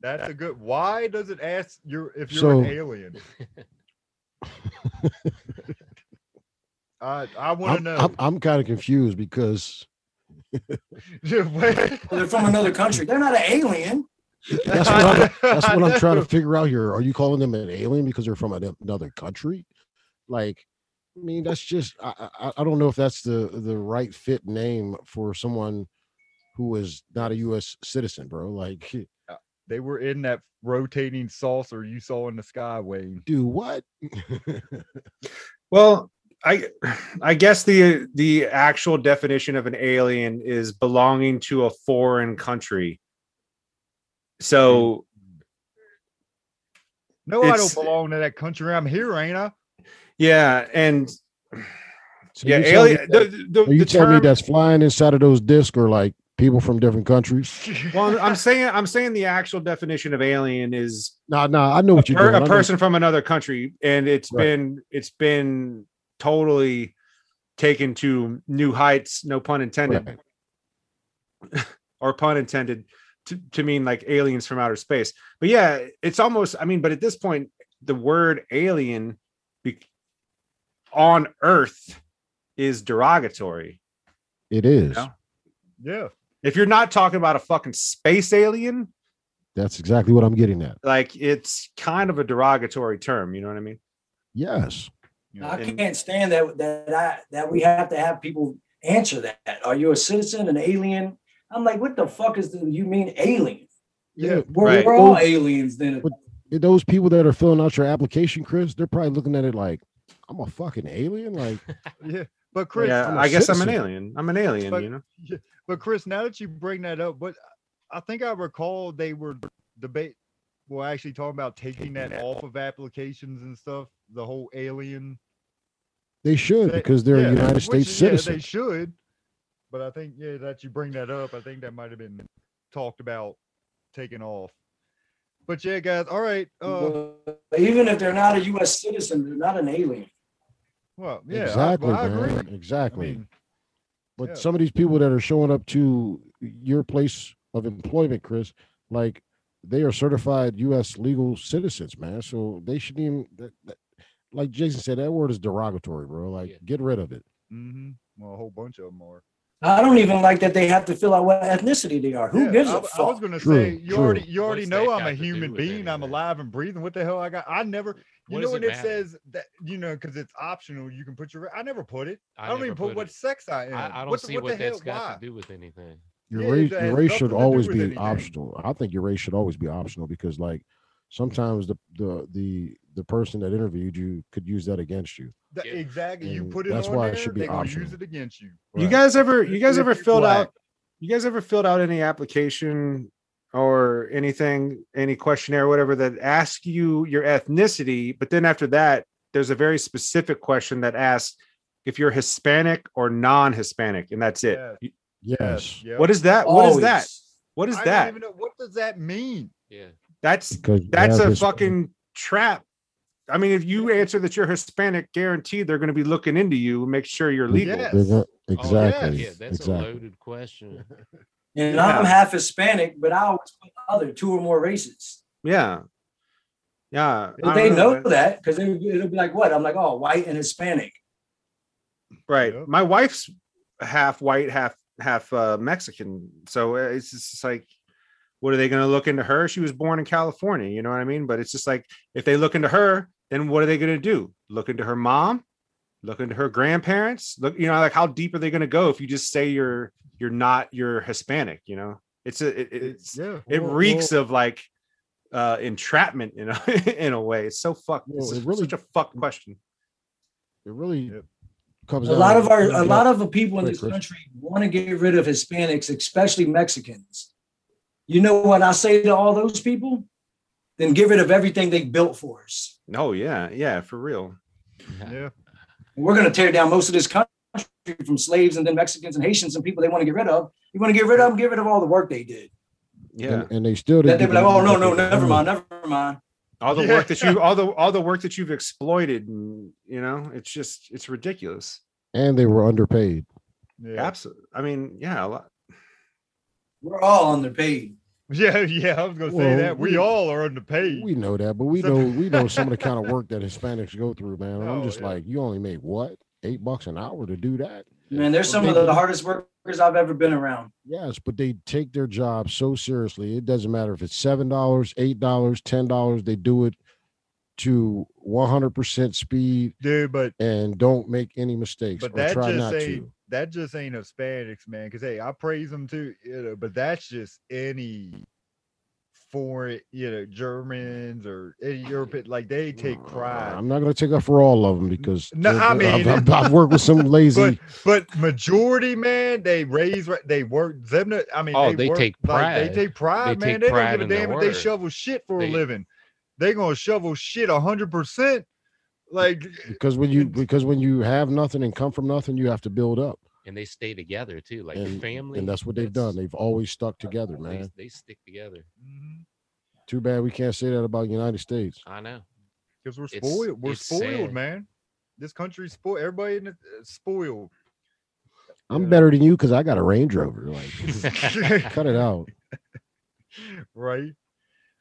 That's a good. Why does it ask you if you're so, an alien? I I want to know. I'm, I'm kind of confused because well, they're from another country. They're not an alien. That's what, I'm, that's what I'm trying to figure out here. Are you calling them an alien because they're from another country? Like, I mean, that's just, I, I, I don't know if that's the, the right fit name for someone who is not a U S citizen, bro. Like, they were in that rotating saucer you saw in the sky, Wayne. Do what? Well, I I guess the the actual definition of an alien is belonging to a foreign country. So, no, I don't belong to that country. I'm here, ain't I? Yeah, and so yeah, alien. That, the, the, are you the telling term, me that's flying inside of those discs, or like people from different countries? Well, I'm saying, I'm saying the actual definition of alien is no, nah, no. Nah, I know what you per, a person from another country, and it's right. been it's been totally taken to new heights. No pun intended, right. Or pun intended. To, to mean like aliens from outer space. But yeah, it's almost, I mean, but at this point, the word alien be- on Earth is derogatory. It is. You know? Yeah. If you're not talking about a fucking space alien. That's exactly what I'm getting at. Like, it's kind of a derogatory term. You know what I mean? Yes. You know, I can't and, stand that, that, I, that we have to have people answer that. Are you a citizen, an alien? I'm like, what the fuck is the, you mean alien? Yeah, we're, right. we're all those, aliens then. Those people that are filling out your application, Chris, they're probably looking at it like, I'm a fucking alien. Like, yeah, but Chris, yeah, I guess citizen. I'm an alien. I'm an alien, but, you know. Yeah, but Chris, now that you bring that up, but I think I recall they were debate, well, actually talking about taking that off of applications and stuff. The whole alien. They should they, because they're yeah, a United which, States citizen. Yeah, they should. But I think, yeah, that you bring that up, I think that might have been talked about, taken off. But yeah, guys, all right. Uh, Even if they're not a U S citizen, they're not an alien. Well, yeah. Exactly, I, I man. Agree. Exactly. I mean, but yeah. Some of these people that are showing up to your place of employment, Chris, like, they are certified U S legal citizens, man. So they shouldn't even, that, that, like Jason said, that word is derogatory, bro. Like, yeah. Get rid of it. Mm-hmm. Well, a whole bunch of them are. I don't even like that they have to fill out what ethnicity they are. Who yeah, gives a I, fuck? I was going to say, you true. already you already know I'm a human being. I'm alive and breathing. What the hell I got? I never, you what know when it, it says that, you know, because it's optional, you can put your, I never put it. I, I don't even put, put what sex I am. I, I don't what, see what, what that's hell, got why? to do with anything. Your yeah, race, your race should always be anything. optional. I think your race should always be optional because, like, sometimes the, the, the, the person that interviewed you could use that against you. The, yeah. Exactly. And you put it that's on why there, it should be optional. Use it against you. Right. You guys ever, you guys ever filled out, you guys ever filled out any application or anything, any questionnaire or whatever that asks you your ethnicity, but then after that, there's a very specific question that asks if you're Hispanic or non-Hispanic, and that's it. Yes. yes. yes. What is that? Always. What is that? What is that? I don't even know. What does that mean? Yeah. That's because that's a fucking trap. I mean, if you answer that you're Hispanic, guaranteed they're going to be looking into you and make sure you're legal. Yes. Exactly. Oh, yes. Yeah, that's exactly. a loaded question. And yeah. I'm half Hispanic, but I always put other two or more races. Yeah. Yeah. But they know, know that because it'll be like, what? I'm like, oh, white and Hispanic. Right. Yeah. My wife's half white, half half uh, Mexican. So it's just like, what are they going to look into her? She was born in California. You know what I mean? But it's just like, if they look into her, then what are they going to do? Look into her mom, look into her grandparents. Look, you know, like how deep are they going to go if you just say you're you're not you're Hispanic? You know, it's a it, it's yeah, it well, reeks well, of like uh, entrapment in a, in a way. It's so fucked. Well, it's it really, such a fucked question. It really comes. A lot of our a lot of the people in this country want to get rid of Hispanics, especially Mexicans. You know what I say to all those people? Then get rid of everything they built for us. Oh, yeah. Yeah, for real. Yeah. We're going to tear down most of this country from slaves and then Mexicans and Haitians and people they want to get rid of. You want to get rid of them? Get rid of all the work they did. Yeah. And, and they still did. They were like, oh, no, no, never mind, never mind. All the yeah. work that you all the all the work that you've exploited, and, you know, it's just it's ridiculous. And they were underpaid. Yeah. Absolutely. I mean, yeah, a lot. We're all underpaid. Yeah, yeah, I was going to well, say that. We, we all are underpaid. We know that, but we know we know some of the kind of work that Hispanics go through, man. And oh, I'm just yeah. like, you only make what? Eight bucks an hour to do that? Man, they're some they, of the hardest workers I've ever been around. Yes, but they take their job so seriously. It doesn't matter if it's seven dollars, eight dollars, ten dollars. They do it to one hundred percent speed, dude, but and don't make any mistakes. But or that try just not to. That just ain't Hispanics, man. Because hey, I praise them too, you know. But that's just any foreign, you know, Germans or any European. Like they take pride. I'm not gonna take up for all of them because no, I mean, I've, I've, I've worked with some lazy. But, but majority, man, they raise, they work. Them, I mean, oh, they, they work, take pride. Like, they take pride, they man. Take they pride don't give a damn if they shovel shit for they, a living. They gonna shovel shit a hundred percent. Like because when you because when you have nothing and come from nothing, you have to build up. And they stay together too, like and, family. And that's what they've done. They've always stuck together, always, man. They stick together. Mm-hmm. Too bad we can't say that about the United States. I know, because we're spoiled. It's, we're it's spoiled, sad. Man. This country's spoiled. Everybody in it spoiled. I'm uh, better than you because I got a Range Rover. Like, cut it out. Right,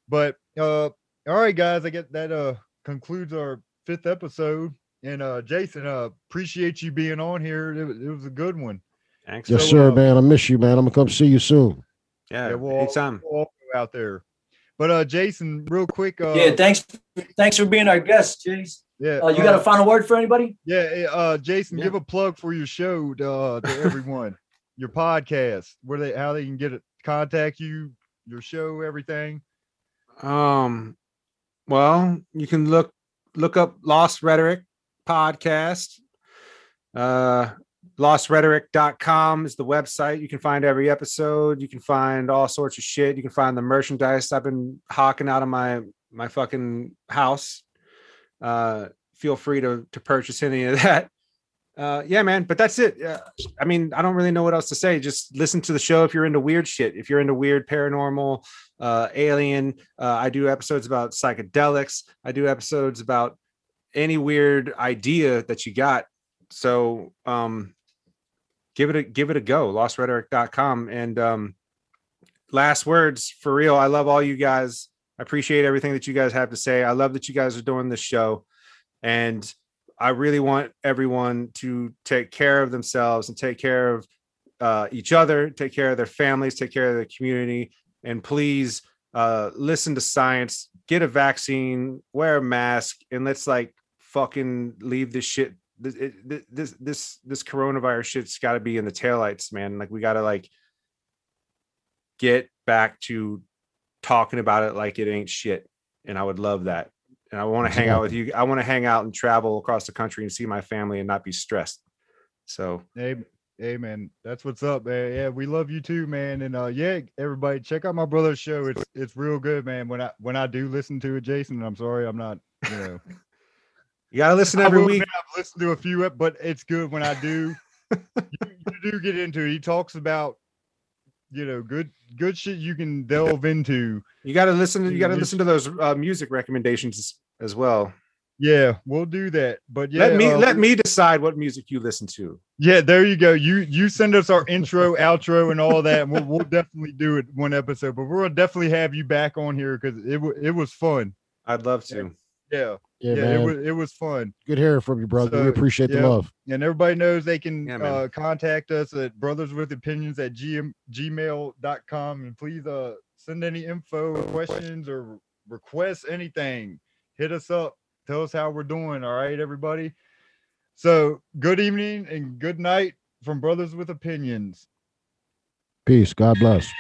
but uh, all right, guys. I guess that uh concludes our fifth episode, and uh Jason, uh appreciate you being on here. It, it was a good one. Thanks. Yes, so, sir, uh, man, I miss you, man. I'm gonna come see you soon. Yeah, yeah, we'll anytime all, we'll all go out there. But uh Jason, real quick, uh yeah, thanks thanks for being our guest, Jason. Yeah, uh, you uh, got a final word for anybody? Yeah, uh Jason, yeah. give a plug for your show uh to everyone. Your podcast, where they how they can get it, contact you, your show, everything. Um well, you can look Look up Lost Rhetoric podcast. Uh, lost rhetoric dot com is the website. You can find every episode. You can find all sorts of shit. You can find the merchandise I've been hawking out of my my fucking house. Uh, feel free to to purchase any of that. Uh, yeah, man. But that's it. Uh, I mean, I don't really know what else to say. Just listen to the show if you're into weird shit. If you're into weird, paranormal, uh, alien. Uh, I do episodes about psychedelics. I do episodes about any weird idea that you got. So um, give it a give it a go. lost rhetoric dot com. And um, last words, for real. I love all you guys. I appreciate everything that you guys have to say. I love that you guys are doing this show. And I really want everyone to take care of themselves and take care of uh, each other, take care of their families, take care of their community, and please uh, listen to science, get a vaccine, wear a mask, and let's like fucking leave this shit. This, it, this, this, this coronavirus shit's got to be in the taillights, man. Like we got to like get back to talking about it like it ain't shit. And I would love that. And I want to hang out with you. I want to hang out and travel across the country and see my family and not be stressed. So, hey, hey man, that's what's up, man. Yeah, we love you too, man. And uh, yeah, everybody, check out my brother's show. It's it's real good, man. When I when I do listen to it, Jason, I'm sorry, I'm not. You know, you gotta listen every week. I've listened to a few, but it's good when I do. you, you do get into it. He talks about, you know, good good shit you can delve into. You got to listen to, you got to listen to those uh, music recommendations as well. Yeah, we'll do that. But yeah, let me uh, let me decide what music you listen to. Yeah, there you go. You you send us our intro, outro, and all that. And we'll, we'll definitely do it one episode. But we'll definitely have you back on here because it w- it was fun. I'd love to. Yeah, yeah, yeah, it was it was fun. Good hearing from you, brother. So, we appreciate yeah. the love. And everybody knows they can yeah, uh, contact us at brotherswithopinions at gm, gmail dot com. And please uh, send any info, questions, or requests, anything. Hit us up. Tell us how we're doing. All right, everybody. So good evening and good night from Brothers with Opinions. Peace. God bless.